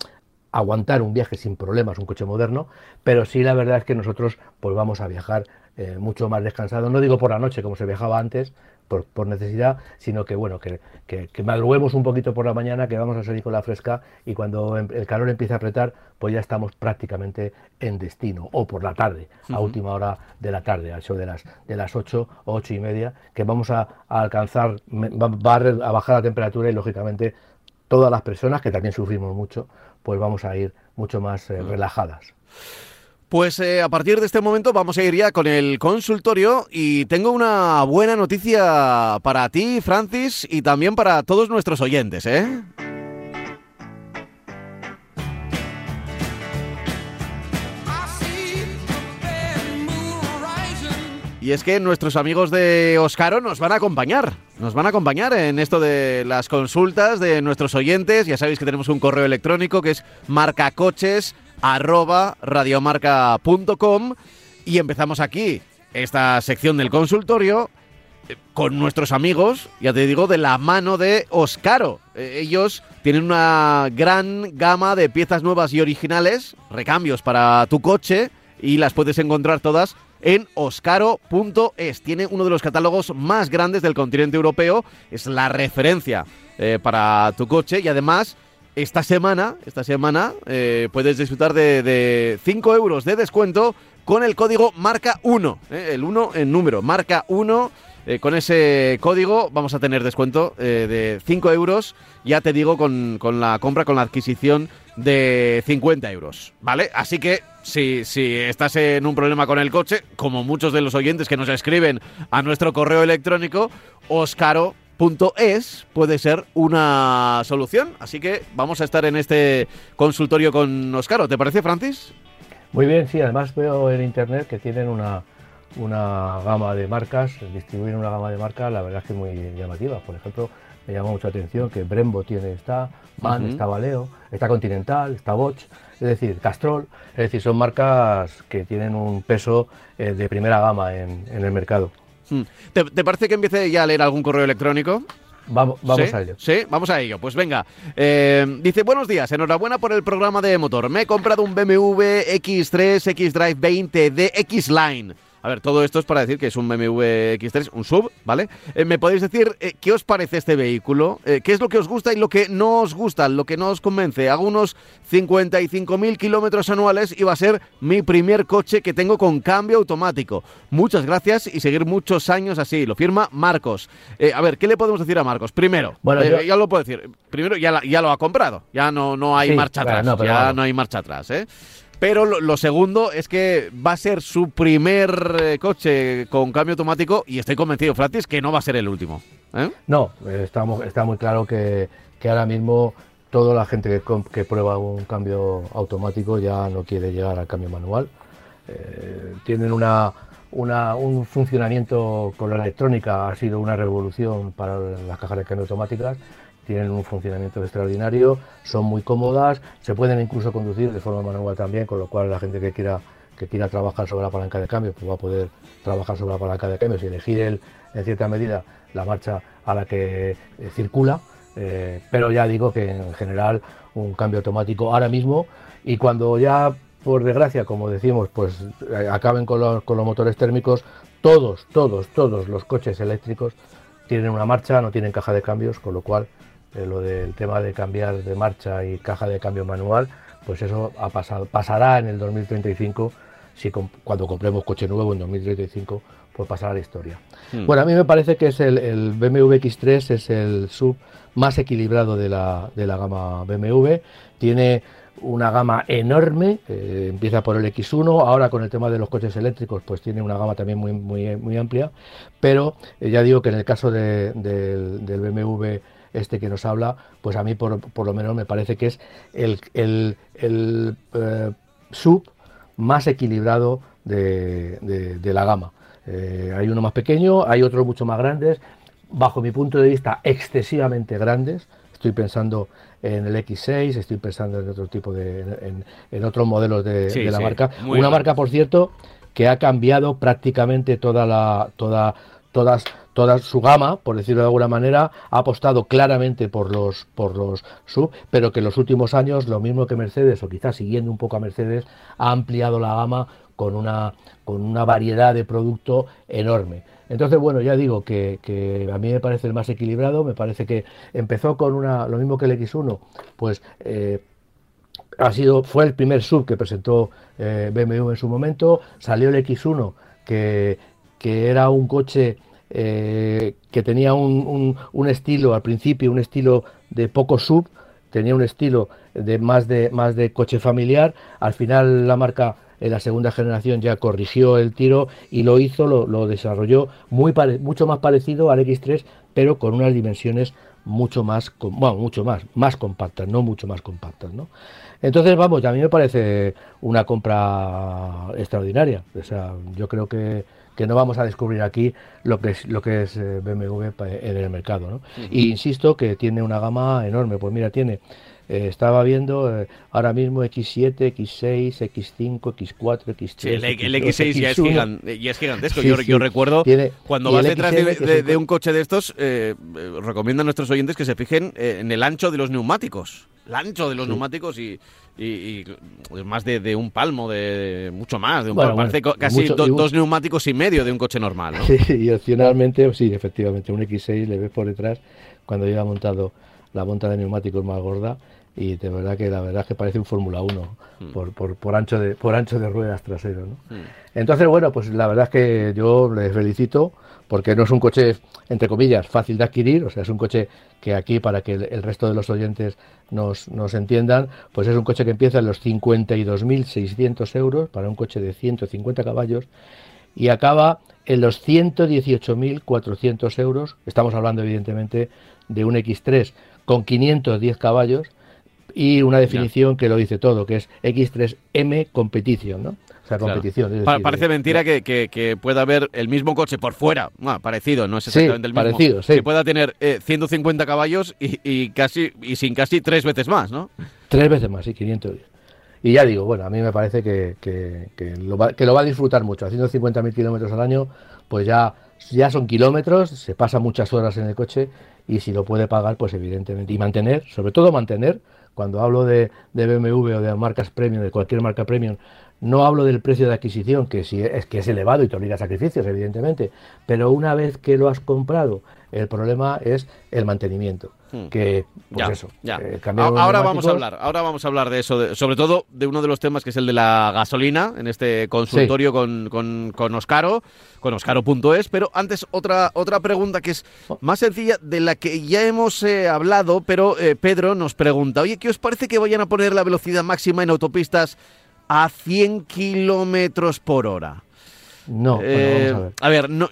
aguantar un viaje sin problemas, un coche moderno, pero sí la verdad es que nosotros pues vamos a viajar eh, mucho más descansado, no digo por la noche como se viajaba antes, por, por necesidad, sino que bueno, que, que, que madruguemos un poquito por la mañana, que vamos a salir con la fresca y cuando el calor empieza a apretar, pues ya estamos prácticamente en destino, o por la tarde, uh-huh. a última hora de la tarde, al show de las de las ocho o ocho y media, que vamos a, a alcanzar, va a bajar la temperatura y lógicamente todas las personas, que también sufrimos mucho, pues vamos a ir mucho más eh, relajadas. Pues eh, a partir de este momento vamos a ir ya con el consultorio y tengo una buena noticia para ti, Francis, y también para todos nuestros oyentes, ¿eh? Y es que nuestros amigos de Oscaro nos van a acompañar, nos van a acompañar en esto de las consultas de nuestros oyentes. Ya sabéis que tenemos un correo electrónico que es marcacoches arroba radiomarca punto com y empezamos aquí esta sección del consultorio con nuestros amigos, ya te digo, de la mano de Oscaro. Ellos tienen una gran gama de piezas nuevas y originales, recambios para tu coche, y las puedes encontrar todas en oscaro punto es. Tiene uno de los catálogos más grandes del continente europeo, es la referencia eh, para tu coche, y además esta semana, esta semana eh, puedes disfrutar de, de cinco euros de descuento con el código marca uno, eh, el uno en número, marca uno. Eh, con ese código vamos a tener descuento eh, de cinco euros, ya te digo, con, con la compra, con la adquisición de cincuenta euros, ¿vale? Así que si, si estás en un problema con el coche, como muchos de los oyentes que nos escriben a nuestro correo electrónico, oscaro punto es puede ser una solución. Así que vamos a estar en este consultorio con Oscaro. ¿Te parece, Francis? Muy bien, sí. Además veo en internet que tienen una... una gama de marcas, distribuir una gama de marcas, la verdad es que es muy llamativa. Por ejemplo, me llama mucha atención que Brembo tiene esta, Van, uh-huh. está Valeo, está Continental, está Bosch, es decir, Castrol, es decir, son marcas que tienen un peso eh, de primera gama en, en el mercado. ¿Te, ¿Te parece que empiece ya a leer algún correo electrónico? Vamos, vamos ¿Sí? a ello. Sí, vamos a ello. Pues venga. Eh, dice, buenos días, enhorabuena por el programa de motor. Me he comprado un B M W X tres, X-Drive veinte D X-Line. A ver, todo esto es para decir que es un B M W X tres, un S U V, ¿vale? Eh, ¿Me podéis decir eh, qué os parece este vehículo? Eh, ¿Qué es lo que os gusta y lo que no os gusta, lo que no os convence? Hago unos cincuenta y cinco mil kilómetros anuales y va a ser mi primer coche que tengo con cambio automático. Muchas gracias y seguir muchos años así. Lo firma Marcos. Eh, a ver, ¿qué le podemos decir a Marcos? Primero, bueno, eh, yo... ya lo puedo decir. Primero, ya, la, ya lo ha comprado. Ya no, no hay sí, marcha claro, atrás. No, pero ya bueno. no hay marcha atrás, ¿eh? Pero lo, lo segundo es que va a ser su primer eh, coche con cambio automático y estoy convencido, Francis, que no va a ser el último, ¿eh? No, está, está muy claro que, que ahora mismo toda la gente que, que prueba un cambio automático ya no quiere llegar al cambio manual. Eh, tienen una, una, un funcionamiento con la electrónica, ha sido una revolución para las cajas de cambio automáticas. Tienen un funcionamiento extraordinario, son muy cómodas, se pueden incluso conducir de forma manual también, con lo cual la gente que quiera que quiera trabajar sobre la palanca de cambio pues va a poder trabajar sobre la palanca de cambios y elegir el, en cierta medida la marcha a la que eh, circula, eh, pero ya digo que en general un cambio automático ahora mismo, y cuando ya por desgracia, como decimos, pues eh, acaben con los, con los motores térmicos, todos, todos, todos los coches eléctricos tienen una marcha, no tienen caja de cambios, con lo cual Eh, lo del tema de cambiar de marcha y caja de cambio manual, pues eso ha pasado, pasará en el dos mil treinta y cinco, si comp- cuando compremos coche nuevo en dos mil treinta y cinco, pues pasará la historia. Mm. Bueno, a mí me parece que es el, el B M W X tres, es el S U V más equilibrado de la, de la gama B M W, tiene una gama enorme, eh, empieza por el X uno, ahora con el tema de los coches eléctricos pues tiene una gama también muy, muy, muy amplia, pero eh, ya digo que en el caso de, de, del, del B M W este que nos habla, pues a mí por, por lo menos me parece que es el, el, el eh, S U V más equilibrado de, de, de la gama. Eh, hay uno más pequeño, hay otros mucho más grandes, bajo mi punto de vista excesivamente grandes. Estoy pensando en el X seis, estoy pensando en otro tipo de, en, en otros modelos de, sí, de la sí, marca. Una bien. marca, por cierto, que ha cambiado prácticamente toda la toda todas, toda su gama, por decirlo de alguna manera, ha apostado claramente por los, por los S U V, pero que en los últimos años, lo mismo que Mercedes, o quizás siguiendo un poco a Mercedes, ha ampliado la gama con una, con una variedad de producto enorme. Entonces, bueno, ya digo que, que a mí me parece el más equilibrado, me parece que empezó con una, lo mismo que el X uno, pues... Eh, Ha sido, fue el primer S U V que presentó eh, B M W en su momento. Salió el X uno, que, que era un coche eh, que tenía un, un, un estilo, al principio un estilo de poco S U V, tenía un estilo de más de, más de coche familiar. Al final la marca en la segunda generación ya corrigió el tiro y lo hizo, lo, lo desarrolló muy pare, mucho más parecido al X tres, pero con unas dimensiones mucho más, bueno, mucho más, más compactas, no mucho más compactas, ¿no? Entonces, vamos, a mí me parece una compra extraordinaria. O sea, yo creo que, que no vamos a descubrir aquí lo que es, lo que es B M W en el mercado, ¿no? Uh-huh. Y insisto que tiene una gama enorme. Pues mira, tiene, eh, estaba viendo eh, ahora mismo X siete, X seis, X cinco, X cuatro, X tres. Sí, el, el X seis, X seis ya, es gigante, ya es gigantesco. Sí, yo, sí. yo recuerdo tiene, cuando vas detrás de, de, de un coche de estos, eh, recomiendo a nuestros oyentes que se fijen en el ancho de los neumáticos. El ancho de los sí. neumáticos y, y, y más de, de un palmo, de, de mucho más, de un bueno, palmo. Parece bueno, casi mucho, do, y... dos neumáticos y medio de un coche normal, ¿no? Sí, y opcionalmente, sí, efectivamente, un X seis le ves por detrás cuando lleva montado la monta de neumáticos más gorda y de verdad que la verdad es que parece un Fórmula uno mm. por, por, por, ancho de, por ancho de ruedas trasero, ¿no? Mm. Entonces, bueno, pues la verdad es que yo les felicito porque no es un coche, entre comillas, fácil de adquirir. O sea, es un coche que aquí, para que el resto de los oyentes nos, nos entiendan, pues es un coche que empieza en los cincuenta y dos mil seiscientos euros para un coche de ciento cincuenta caballos y acaba en los ciento dieciocho mil cuatrocientos euros. Estamos hablando, evidentemente, de un X tres con quinientos diez caballos y una definición que lo dice todo, que es X tres M Competition, ¿no? O sea, competición. Claro. Decir, parece mentira que, que, que pueda haber el mismo coche por fuera, ah, parecido, no es exactamente sí, el mismo, parecido, sí. que pueda tener eh, ciento cincuenta caballos y, y casi y sin casi tres veces más, ¿no? Tres veces más, sí, quinientos diez. Y ya digo, bueno, a mí me parece que, que, que, lo, va, que lo va a disfrutar mucho. A ciento cincuenta mil kilómetros al año, pues ya, ya son kilómetros, se pasa muchas horas en el coche y si lo puede pagar, pues evidentemente, y mantener, sobre todo mantener. Cuando hablo de, de B M W o de marcas premium, de cualquier marca premium, no hablo del precio de adquisición, que sí es que es elevado y te obliga a sacrificios, evidentemente, pero una vez que lo has comprado, el problema es el mantenimiento. Hmm. Que pues ya, eso. Ya. Eh, ahora vamos a hablar, ahora vamos a hablar de eso, de, sobre todo de uno de los temas que es el de la gasolina, en este consultorio sí. con, con, con Oscaro, con Oscaro punto es, pero antes otra, otra pregunta que es más sencilla, de la que ya hemos eh, hablado, pero eh, Pedro nos pregunta, oye, ¿qué os parece que vayan a poner la velocidad máxima en autopistas a cien kilómetros por hora? No, eh, bueno, vamos a ver. A ver, no,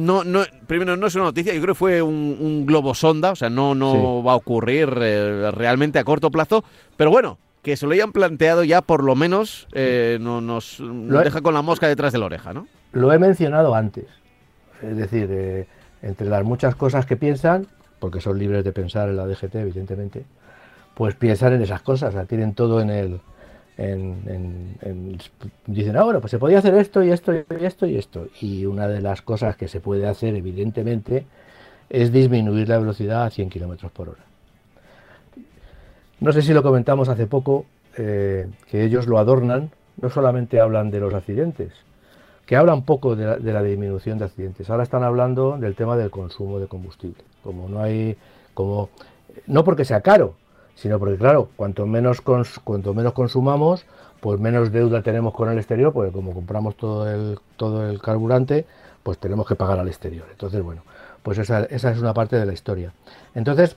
no, no, primero, no es una noticia, yo creo que fue un, un globo sonda, o sea, no, no sí. va a ocurrir eh, realmente a corto plazo, pero bueno, que se lo hayan planteado ya por lo menos eh, no, nos lo deja he, con la mosca detrás de la oreja, ¿no? Lo he mencionado antes, es decir, eh, entre las muchas cosas que piensan, porque son libres de pensar en la D G T, evidentemente, pues piensan en esas cosas, o sea, tienen todo en el... En, en, en, dicen, ah, bueno, pues se podía hacer esto y esto y esto y esto. Y una de las cosas que se puede hacer, evidentemente, es disminuir la velocidad a cien kilómetros por hora. No sé si lo comentamos hace poco, eh, que ellos lo adornan, no solamente hablan de los accidentes, que hablan poco de la, de la disminución de accidentes. Ahora están hablando del tema del consumo de combustible. Como no hay, como, no porque sea caro, sino porque, claro, cuanto menos cons- cuanto menos consumamos, pues menos deuda tenemos con el exterior, porque como compramos todo el, todo el carburante, pues tenemos que pagar al exterior. Entonces, bueno, pues esa, esa es una parte de la historia. Entonces,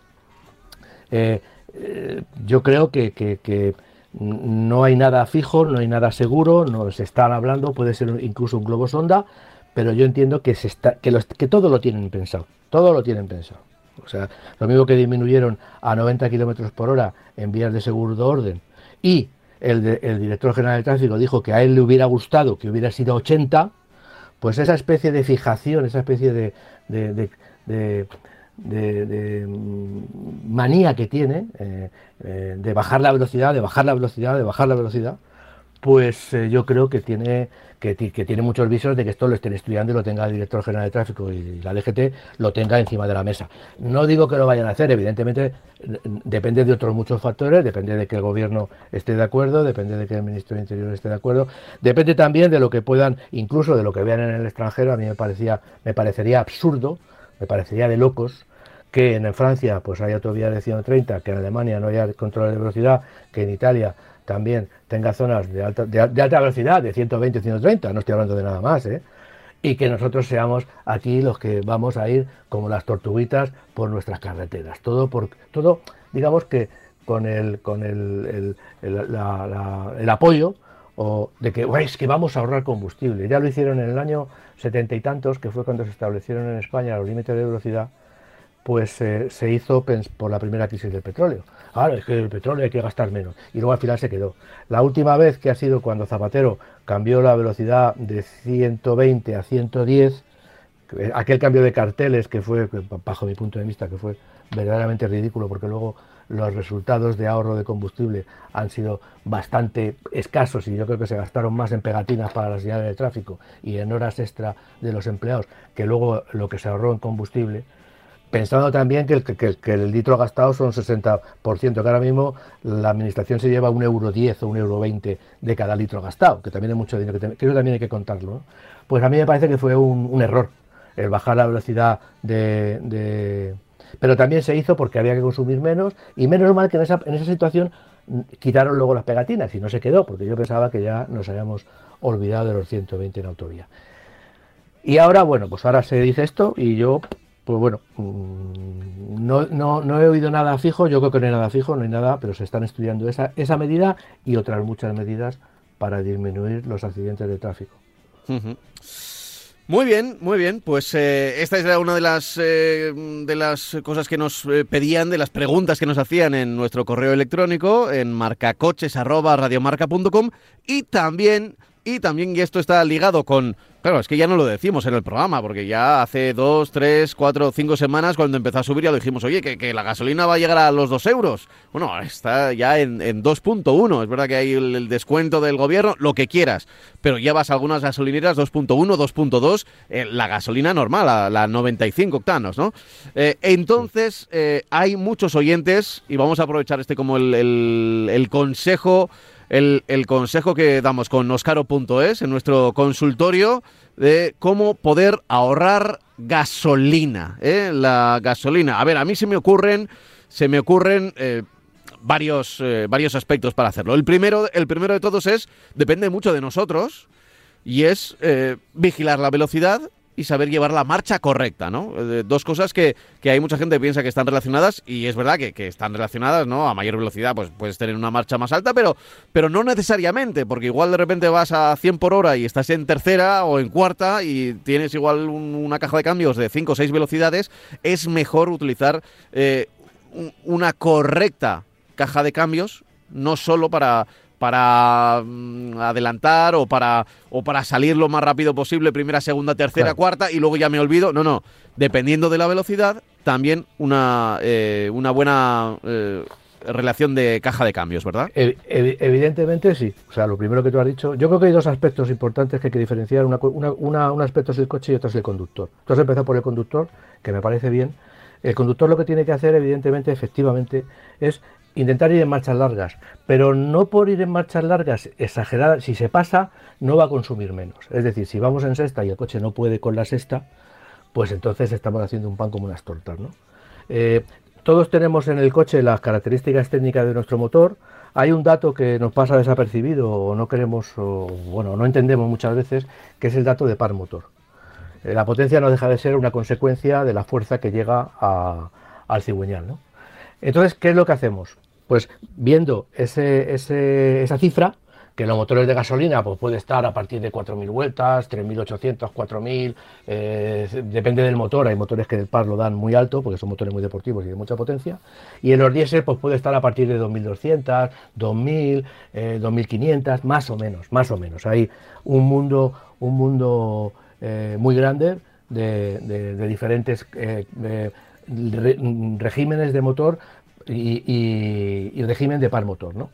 eh, eh, yo creo que, que, que no hay nada fijo, no hay nada seguro, no se están hablando, puede ser incluso un globo sonda, pero yo entiendo que, se está, que, los, que todo lo tienen pensado, todo lo tienen pensado. O sea, lo mismo que disminuyeron a noventa kilómetros por hora en vías de segundo orden y el, de, el director general de tráfico dijo que a él le hubiera gustado que hubiera sido ochenta, pues esa especie de fijación, esa especie de, de, de, de, de, de manía que tiene eh, eh, de bajar la velocidad, de bajar la velocidad, de bajar la velocidad, pues eh, yo creo que tiene, que, que tiene muchos visos de que esto lo estén estudiando y lo tenga el director general de tráfico y la D G T lo tenga encima de la mesa. No digo que lo vayan a hacer, evidentemente depende de otros muchos factores, depende de que el gobierno esté de acuerdo, depende de que el ministro del Interior esté de acuerdo, depende también de lo que puedan, incluso de lo que vean en el extranjero. A mí me parecía, me parecería absurdo, me parecería de locos que en Francia pues haya autovías de ciento treinta, que en Alemania no haya controles de velocidad, que en Italia también tenga zonas de alta, de, de alta velocidad, de ciento veinte, ciento treinta, no estoy hablando de nada más, ¿eh? Y que nosotros seamos aquí los que vamos a ir como las tortuguitas por nuestras carreteras. Todo, por, todo digamos que con el, con el, el, el, la, la, el apoyo o de que es que vamos a ahorrar combustible. Ya lo hicieron en el año setenta y tantos, que fue cuando se establecieron en España los límites de velocidad, pues eh, se hizo por la primera crisis del petróleo. Ahora es que el petróleo hay que gastar menos. Y luego al final se quedó. La última vez que ha sido cuando Zapatero cambió la velocidad de ciento veinte a ciento diez, aquel cambio de carteles que fue, bajo mi punto de vista, que fue verdaderamente ridículo, porque luego los resultados de ahorro de combustible han sido bastante escasos y yo creo que se gastaron más en pegatinas para las señales de tráfico y en horas extra de los empleados que luego lo que se ahorró en combustible. Pensando también que el, que, que el litro gastado son sesenta por ciento, que ahora mismo la administración se lleva un euro diez o un euro veinte de cada litro gastado, que también es mucho dinero, que, te, que eso también hay que contarlo, ¿no? Pues a mí me parece que fue un, un error el bajar la velocidad de, de... Pero también se hizo porque había que consumir menos, y menos mal que en esa, en esa situación quitaron luego las pegatinas y no se quedó, porque yo pensaba que ya nos habíamos olvidado de los ciento veinte en autovía. Y ahora, bueno, pues ahora se dice esto y yo... Pues bueno, no, no, no he oído nada fijo, yo creo que no hay nada fijo, no hay nada, pero se están estudiando esa, esa medida y otras muchas medidas para disminuir los accidentes de tráfico. Uh-huh. Muy bien, muy bien, pues eh, esta es una de las, eh, de las cosas que nos eh, pedían, de las preguntas que nos hacían en nuestro correo electrónico, en marcacoches arroba radiomarca punto com, y también... Y también y esto está ligado con... Claro, es que ya no lo decimos en el programa, porque ya hace dos, tres, cuatro, cinco semanas, cuando empezó a subir, ya lo dijimos, oye, que, que la gasolina va a llegar a los dos euros. Bueno, está ya en, en dos punto uno. Es verdad que hay el, el descuento del gobierno, lo que quieras. Pero ya vas a algunas gasolineras, dos punto uno, dos punto dos, eh, la gasolina normal, la, la noventa y cinco octanos, ¿no? Eh, entonces, eh, hay muchos oyentes, y vamos a aprovechar este como el, el, el consejo... El, el consejo que damos con oscaro punto es en nuestro consultorio de cómo poder ahorrar gasolina, ¿eh? La gasolina. A ver, a mí se me ocurren, se me ocurren eh, varios, eh, varios aspectos para hacerlo. El primero, el primero de todos es, depende mucho de nosotros, y es eh, vigilar la velocidad y saber llevar la marcha correcta, ¿no? Eh, dos cosas que, que hay mucha gente que piensa que están relacionadas, y es verdad que, que están relacionadas, ¿no? A mayor velocidad pues puedes tener una marcha más alta, pero, pero no necesariamente, porque igual de repente vas a cien por hora y estás en tercera o en cuarta y tienes igual un, una caja de cambios de cinco o seis velocidades. Es mejor utilizar eh, un, una correcta caja de cambios, no solo para... para adelantar o para o para salir lo más rápido posible, primera, segunda, tercera, claro, cuarta, y luego ya me olvido. No, no. Dependiendo de la velocidad, también una, eh, una buena eh, relación de caja de cambios, ¿verdad? Evidentemente sí. O sea, lo primero que tú has dicho... Yo creo que hay dos aspectos importantes que hay que diferenciar. Una, una, una, un aspecto es el coche y otro es el conductor. Tú has empezado por el conductor, que me parece bien. El conductor lo que tiene que hacer, evidentemente, efectivamente, es... intentar ir en marchas largas, pero no por ir en marchas largas exageradas. Si se pasa, no va a consumir menos. Es decir, si vamos en sexta y el coche no puede con la sexta, pues entonces estamos haciendo un pan como unas tortas, ¿no? Eh, todos tenemos en el coche las características técnicas de nuestro motor. Hay un dato que nos pasa desapercibido o no queremos, o bueno, no entendemos muchas veces, que es el dato de par motor. Eh, la potencia no deja de ser una consecuencia de la fuerza que llega a, al cigüeñal, ¿no? Entonces, ¿qué es lo que hacemos? Pues viendo ese, ese, esa cifra, que los motores de gasolina pues puede estar a partir de cuatro mil vueltas, tres mil ochocientos, cuatro mil, eh, depende del motor. Hay motores que el par lo dan muy alto, porque son motores muy deportivos y de mucha potencia, y en los diésel pues puede estar a partir de dos mil doscientos, dos mil, eh, dos mil quinientos, más o menos, más o menos. Hay un mundo, un mundo eh, muy grande de, de, de diferentes... Eh, de, regímenes de motor y, y, y régimen de par motor, ¿no?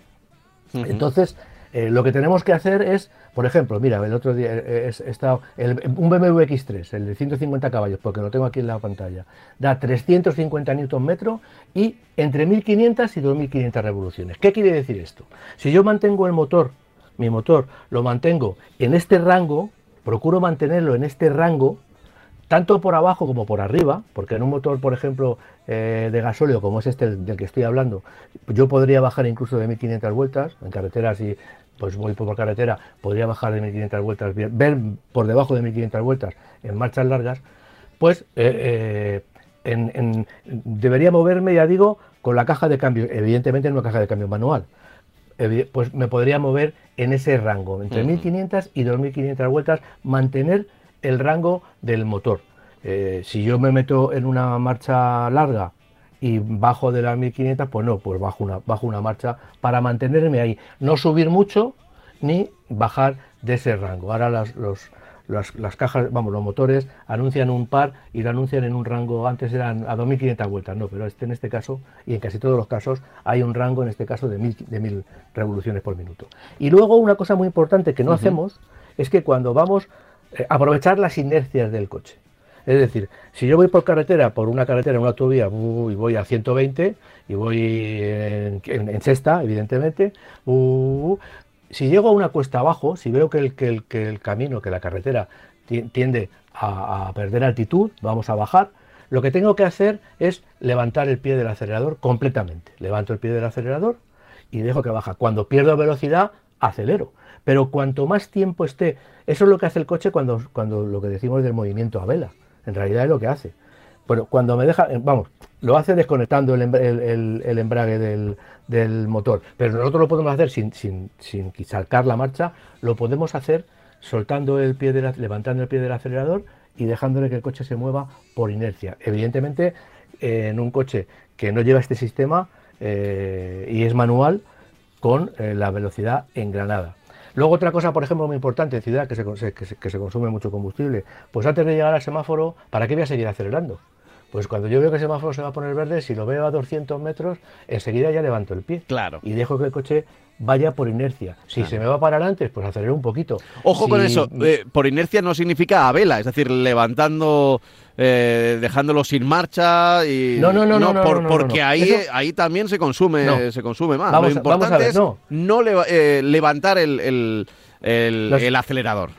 Uh-huh. Entonces, Eh, lo que tenemos que hacer es, por ejemplo, mira, el otro día he estado, el, un B M W X tres, el de ciento cincuenta caballos, porque lo tengo aquí en la pantalla, da trescientos cincuenta newton metros y entre mil quinientas y dos mil quinientas revoluciones. ¿Qué quiere decir esto? Si yo mantengo el motor, mi motor lo mantengo en este rango, procuro mantenerlo en este rango, tanto por abajo como por arriba, porque en un motor, por ejemplo, eh, de gasóleo, como es este del que estoy hablando, yo podría bajar incluso de mil quinientas vueltas, en carretera, si pues voy por carretera, podría bajar de mil quinientas vueltas, ver por debajo de mil quinientas vueltas en marchas largas, pues eh, eh, en, en, debería moverme, ya digo, con la caja de cambio, evidentemente en una caja de cambio manual, pues me podría mover en ese rango, entre uh-huh. mil quinientas y dos mil quinientas vueltas, mantener el rango del motor. Eh, si yo me meto en una marcha larga y bajo de las mil quinientas, pues no, pues bajo una, bajo una marcha para mantenerme ahí, no subir mucho ni bajar de ese rango. Ahora las, los, las, las cajas, vamos, los motores anuncian un par y lo anuncian en un rango, antes eran a dos mil quinientas vueltas, no, pero este, en este caso y en casi todos los casos hay un rango, en este caso de mil revoluciones por minuto. Y luego una cosa muy importante que no [S2] Uh-huh. [S1] Hacemos es que cuando vamos, eh, aprovechar las inercias del coche. Es decir, si yo voy por carretera, por una carretera, una autovía, uh, y voy a ciento veinte, y voy en, en, en sexta, evidentemente, uh, si llego a una cuesta abajo, si veo que el, que el, que el camino, que la carretera tiende a, a perder altitud, vamos a bajar, lo que tengo que hacer es levantar el pie del acelerador completamente. Levanto el pie del acelerador y dejo que baja. Cuando pierdo velocidad, acelero. Pero cuanto más tiempo esté, eso es lo que hace el coche cuando, cuando lo que decimos del movimiento a vela. En realidad es lo que hace. Pero cuando me deja, vamos, lo hace desconectando el, el, el, el embrague del, del motor. Pero nosotros lo podemos hacer sin, sin, sin saltar la marcha, lo podemos hacer soltando el pie del, levantando el pie del acelerador y dejándole que el coche se mueva por inercia. Evidentemente, eh, en un coche que no lleva este sistema eh, y es manual, con eh, la velocidad engranada. Luego otra cosa, por ejemplo, muy importante en ciudad, que se, que, se, que se consume mucho combustible, pues antes de llegar al semáforo, ¿para qué voy a seguir acelerando? Pues cuando yo veo que el semáforo se va a poner verde, si lo veo a doscientos metros, enseguida ya levanto el pie. Claro. Y dejo que el coche vaya por inercia. Si claro. se me va a parar antes, pues acelero un poquito. Ojo si... con eso, eh, por inercia no significa a vela, es decir, levantando, eh, dejándolo sin marcha y... No, no, no, no, no, por, no, no porque no, no. ahí, eso... ahí también se consume, no. se consume más. Vamos, lo importante a ver, es no, no leva, eh, levantar el, el, el, Los... el acelerador.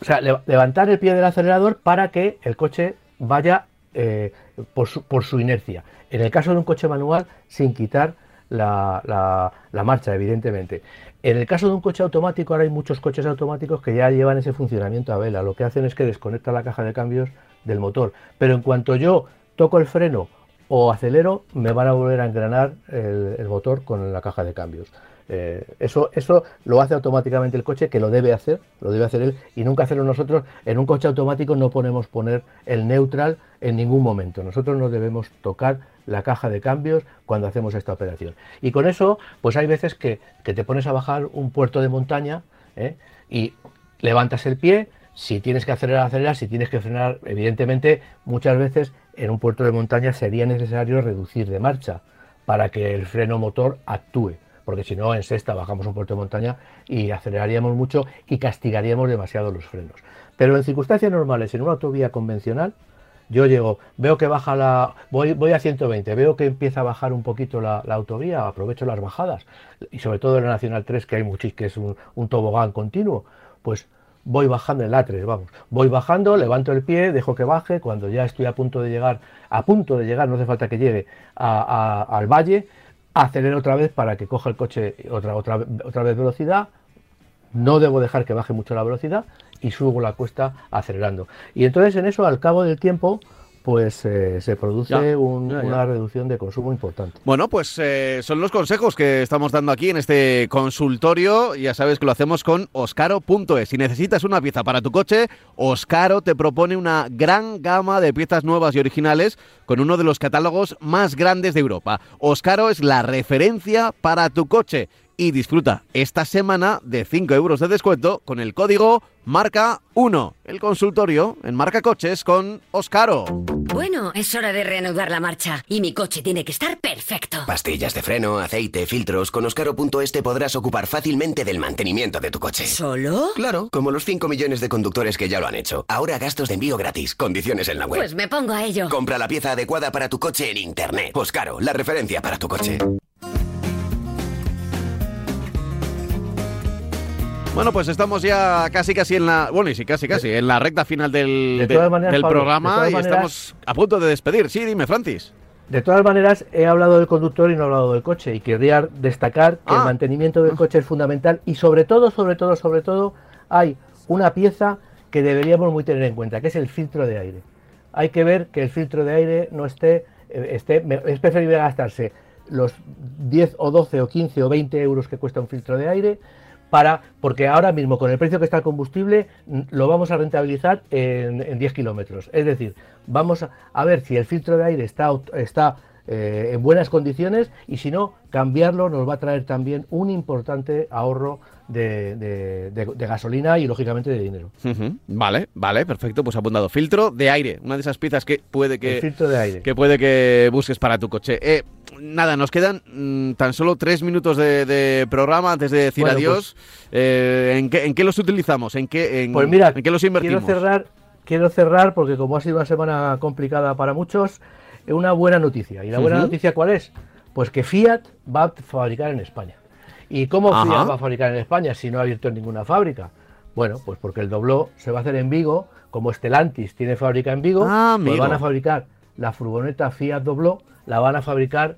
O sea, le levantar el pie del acelerador para que el coche vaya eh, por, su, por su inercia. En el caso de un coche manual, sin quitar La, la, la marcha, evidentemente. En el caso de un coche automático, ahora hay muchos coches automáticos que ya llevan ese funcionamiento a vela. Lo que hacen es que desconectan la caja de cambios del motor. Pero en cuanto yo toco el freno o acelero, me van a volver a engranar el, el motor con la caja de cambios. Eh, eso, eso lo hace automáticamente el coche, que lo debe hacer, lo debe hacer él y nunca hacerlo nosotros. En un coche automático no podemos poner el neutral en ningún momento. Nosotros no debemos tocar la caja de cambios cuando hacemos esta operación. Y con eso, pues hay veces que, que te pones a bajar un puerto de montaña, ¿eh? Y levantas el pie. Si tienes que acelerar, acelerar, si tienes que frenar, evidentemente muchas veces en un puerto de montaña sería necesario reducir de marcha para que el freno motor actúe. Porque si no, en sexta bajamos un puerto de montaña y aceleraríamos mucho y castigaríamos demasiado los frenos. Pero en circunstancias normales, en una autovía convencional, yo llego, veo que baja la... Voy, voy a ciento veinte, veo que empieza a bajar un poquito la, la autovía, aprovecho las bajadas. Y sobre todo en la Nacional tres, que hay muchis, que es un, un tobogán continuo, pues voy bajando en la A tres, vamos. Voy bajando, levanto el pie, dejo que baje, cuando ya estoy a punto de llegar, a punto de llegar, no hace falta que llegue a, a, al valle, acelero otra vez para que coja el coche otra, otra, otra vez velocidad, no debo dejar que baje mucho la velocidad y subo la cuesta acelerando. Y entonces en eso, al cabo del tiempo, pues eh, se produce ya, un, ya, ya. una reducción de consumo importante. Bueno, pues eh, son los consejos que estamos dando aquí en este consultorio. Ya sabes que lo hacemos con Oscaro punto es. Si necesitas una pieza para tu coche, Oscaro te propone una gran gama de piezas nuevas y originales con uno de los catálogos más grandes de Europa. Oscaro es la referencia para tu coche y disfruta esta semana de cinco euros de descuento con el código Marca uno. El consultorio en Marca Coches con Oscaro. Bueno, es hora de reanudar la marcha y mi coche tiene que estar perfecto. Pastillas de freno, aceite, filtros. Con Oscaro.es te podrás ocupar fácilmente del mantenimiento de tu coche. ¿Solo? Claro, como los cinco millones de conductores que ya lo han hecho. Ahora gastos de envío gratis, condiciones en la web. Pues me pongo a ello. Compra la pieza adecuada para tu coche en internet. Oscaro, la referencia para tu coche. Bueno, pues estamos ya casi casi en la... Bueno, y sí, casi casi, en la recta final del, de todas de, maneras, del Pablo, programa de todas y maneras, estamos a punto de despedir. Sí, dime, Francis. De todas maneras, he hablado del conductor y no he hablado del coche. Y querría destacar que ah. el mantenimiento del coche es fundamental. Y sobre todo, sobre todo, sobre todo, hay una pieza que deberíamos muy tener en cuenta, que es el filtro de aire. Hay que ver que el filtro de aire no esté... esté es preferible gastarse los diez o doce o quince o veinte euros que cuesta un filtro de aire... Para, porque ahora mismo con el precio que está el combustible lo vamos a rentabilizar en, en diez kilómetros. Es decir, vamos a, a ver si el filtro de aire está, está eh, en buenas condiciones y si no, cambiarlo nos va a traer también un importante ahorro de, de, de, de gasolina y lógicamente de dinero. Uh-huh. Vale, vale, perfecto, pues apuntado. Filtro de aire, una de esas piezas que puede que, el filtro de aire. que, puede que busques para tu coche. Eh, Nada, nos quedan mmm, tan solo tres minutos de, de programa antes de decir bueno, adiós. Pues, eh, ¿en, qué, ¿En qué los utilizamos? ¿En qué, en, pues mira, ¿en qué los invertimos? Quiero cerrar, quiero cerrar, porque como ha sido una semana complicada para muchos, una buena noticia. ¿Y la buena uh-huh. noticia cuál es? Pues que Fiat va a fabricar en España. ¿Y cómo Ajá. Fiat va a fabricar en España si no ha abierto ninguna fábrica? Bueno, pues porque el Doblo se va a hacer en Vigo, como Stellantis tiene fábrica en Vigo, ah, pues van a fabricar la furgoneta Fiat Doblo. La van a fabricar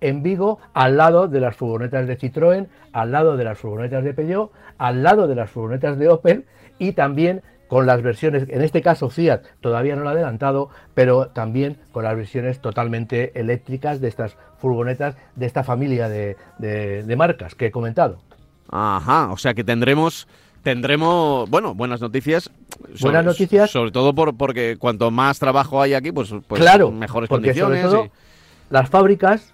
en Vigo, al lado de las furgonetas de Citroën, al lado de las furgonetas de Peugeot, al lado de las furgonetas de Opel y también con las versiones, en este caso Fiat todavía no lo ha adelantado, pero también con las versiones totalmente eléctricas de estas furgonetas, de esta familia de, de, de marcas que he comentado. Ajá, o sea que tendremos... Tendremos, bueno, buenas noticias. Buenas sobre, noticias. Sobre todo por, porque cuanto más trabajo hay aquí, pues, pues claro, mejores condiciones. Sobre todo y... Las fábricas...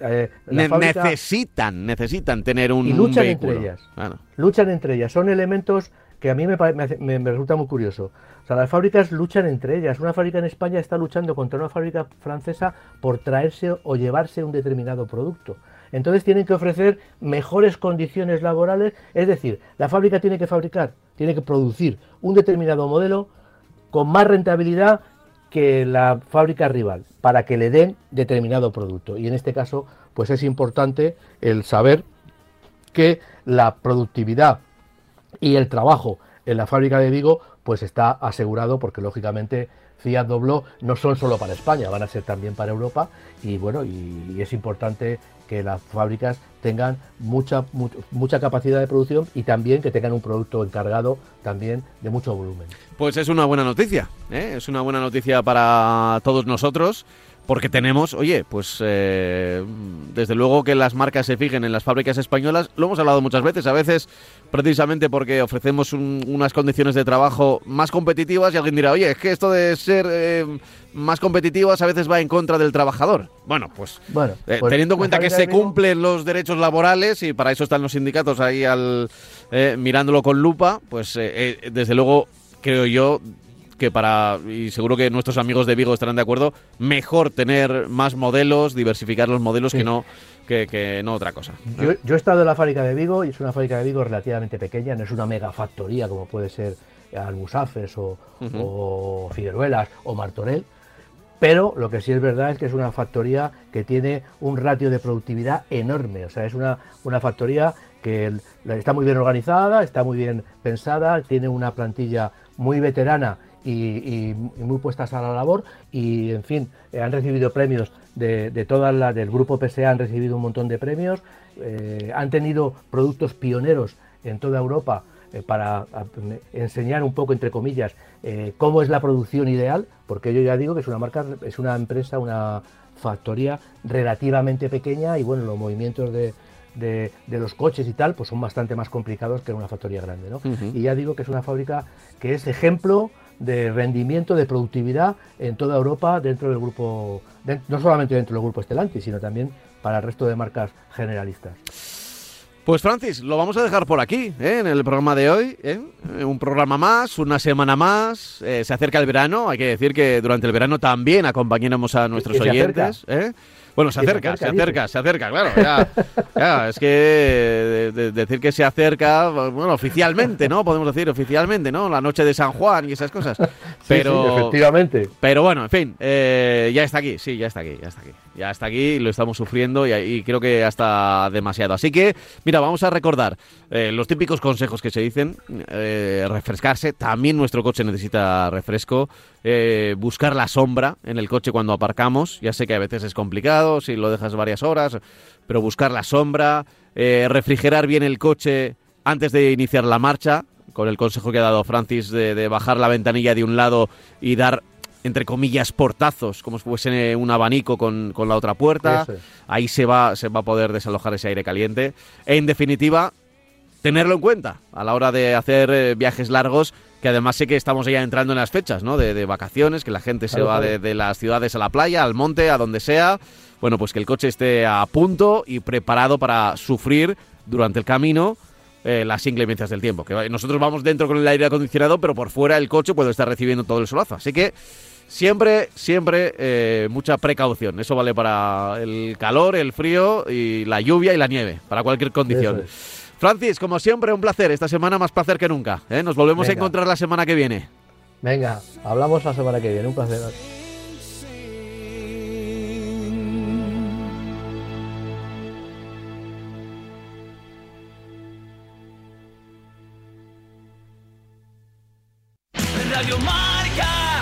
Eh, las ne- fábricas necesitan, necesitan tener un, y luchan un vehículo. Entre ellas, claro. Luchan entre ellas. Son elementos que a mí me, me, me resulta muy curioso. O sea, las fábricas luchan entre ellas. Una fábrica en España está luchando contra una fábrica francesa por traerse o llevarse un determinado producto. Entonces tienen que ofrecer mejores condiciones laborales, es decir, la fábrica tiene que fabricar, tiene que producir un determinado modelo con más rentabilidad que la fábrica rival, para que le den determinado producto. Y en este caso, pues es importante el saber que la productividad y el trabajo en la fábrica de Vigo, pues está asegurado, porque lógicamente Fiat Doblo no son solo para España, van a ser también para Europa, y bueno, y, y es importante que las fábricas tengan mucha, mucha mucha capacidad de producción y también que tengan un producto encargado también de mucho volumen. Pues es una buena noticia, ¿eh? Es una buena noticia para todos nosotros, porque tenemos, oye, pues eh, desde luego que las marcas se fijen en las fábricas españolas, lo hemos hablado muchas veces, a veces precisamente porque ofrecemos un, unas condiciones de trabajo más competitivas y alguien dirá, oye, es que esto de ser eh, más competitivas a veces va en contra del trabajador. Bueno, pues, bueno, pues eh, teniendo en cuenta que se cumplen los derechos laborales y para eso están los sindicatos ahí al eh, mirándolo con lupa, pues eh, eh, desde luego creo yo... que para, y seguro que nuestros amigos de Vigo estarán de acuerdo, mejor tener más modelos, diversificar los modelos sí. que no que, que no otra cosa. Yo, yo he estado en la fábrica de Vigo y es una fábrica de Vigo relativamente pequeña, no es una mega factoría como puede ser Almusafes o, uh-huh. o Figueruelas o Martorell, pero lo que sí es verdad es que es una factoría que tiene un ratio de productividad enorme, o sea, es una, una factoría que está muy bien organizada, está muy bien pensada, tiene una plantilla muy veterana Y, y muy puestas a la labor y, en fin, eh, han recibido premios de, de todas las del grupo P S A, han recibido un montón de premios, eh, han tenido productos pioneros en toda Europa eh, para a, enseñar un poco, entre comillas, eh, cómo es la producción ideal, porque yo ya digo que es una marca, es una empresa, una factoría relativamente pequeña y, bueno, los movimientos de De, de los coches y tal, pues son bastante más complicados que en una factoría grande, ¿no? Uh-huh. Y ya digo que es una fábrica que es ejemplo de rendimiento, de productividad en toda Europa dentro del grupo, de, no solamente dentro del grupo Stellantis, sino también para el resto de marcas generalistas. Pues Francis, lo vamos a dejar por aquí, ¿eh? En el programa de hoy, ¿eh? Un programa más, una semana más, eh, se acerca el verano, hay que decir que durante el verano también acompañaremos a nuestros oyentes, ¿eh? Bueno, se acerca, se acerca, se acerca, se acerca, claro, ya, ya, es que de, de decir que se acerca, bueno, oficialmente, ¿no? Podemos decir oficialmente, ¿no? La noche de San Juan y esas cosas. Pero, sí, sí, efectivamente. Pero bueno, en fin, eh, ya está aquí, sí, ya está aquí, ya está aquí. Ya está aquí, lo estamos sufriendo y, y creo que hasta demasiado. Así que, mira, vamos a recordar eh, los típicos consejos que se dicen, eh, refrescarse, también nuestro coche necesita refresco, eh, buscar la sombra en el coche cuando aparcamos, ya sé que a veces es complicado, si lo dejas varias horas, pero buscar la sombra, eh, refrigerar bien el coche antes de iniciar la marcha, con el consejo que ha dado Francis de, de bajar la ventanilla de un lado y dar, entre comillas, portazos, como si fuese un abanico con, con la otra puerta. Ese. Ahí se va, se va a poder desalojar ese aire caliente. En definitiva, tenerlo en cuenta a la hora de hacer eh, viajes largos, que además sé que estamos ya entrando en las fechas, ¿no? de, de vacaciones, que la gente se claro, va claro. De, de las ciudades a la playa, al monte, a donde sea. Bueno, pues que el coche esté a punto y preparado para sufrir durante el camino Eh, las inclemencias del tiempo. Que nosotros vamos dentro con el aire acondicionado, pero por fuera el coche puede estar recibiendo todo el solazo. Así que siempre, siempre eh, mucha precaución. Eso vale para el calor, el frío y la lluvia y la nieve, para cualquier condición. Es. Francis, como siempre, un placer. Esta semana más placer que nunca, ¿eh? Nos volvemos Venga. a encontrar la semana que viene. Venga, hablamos la semana que viene. Un placer. Radio Marca.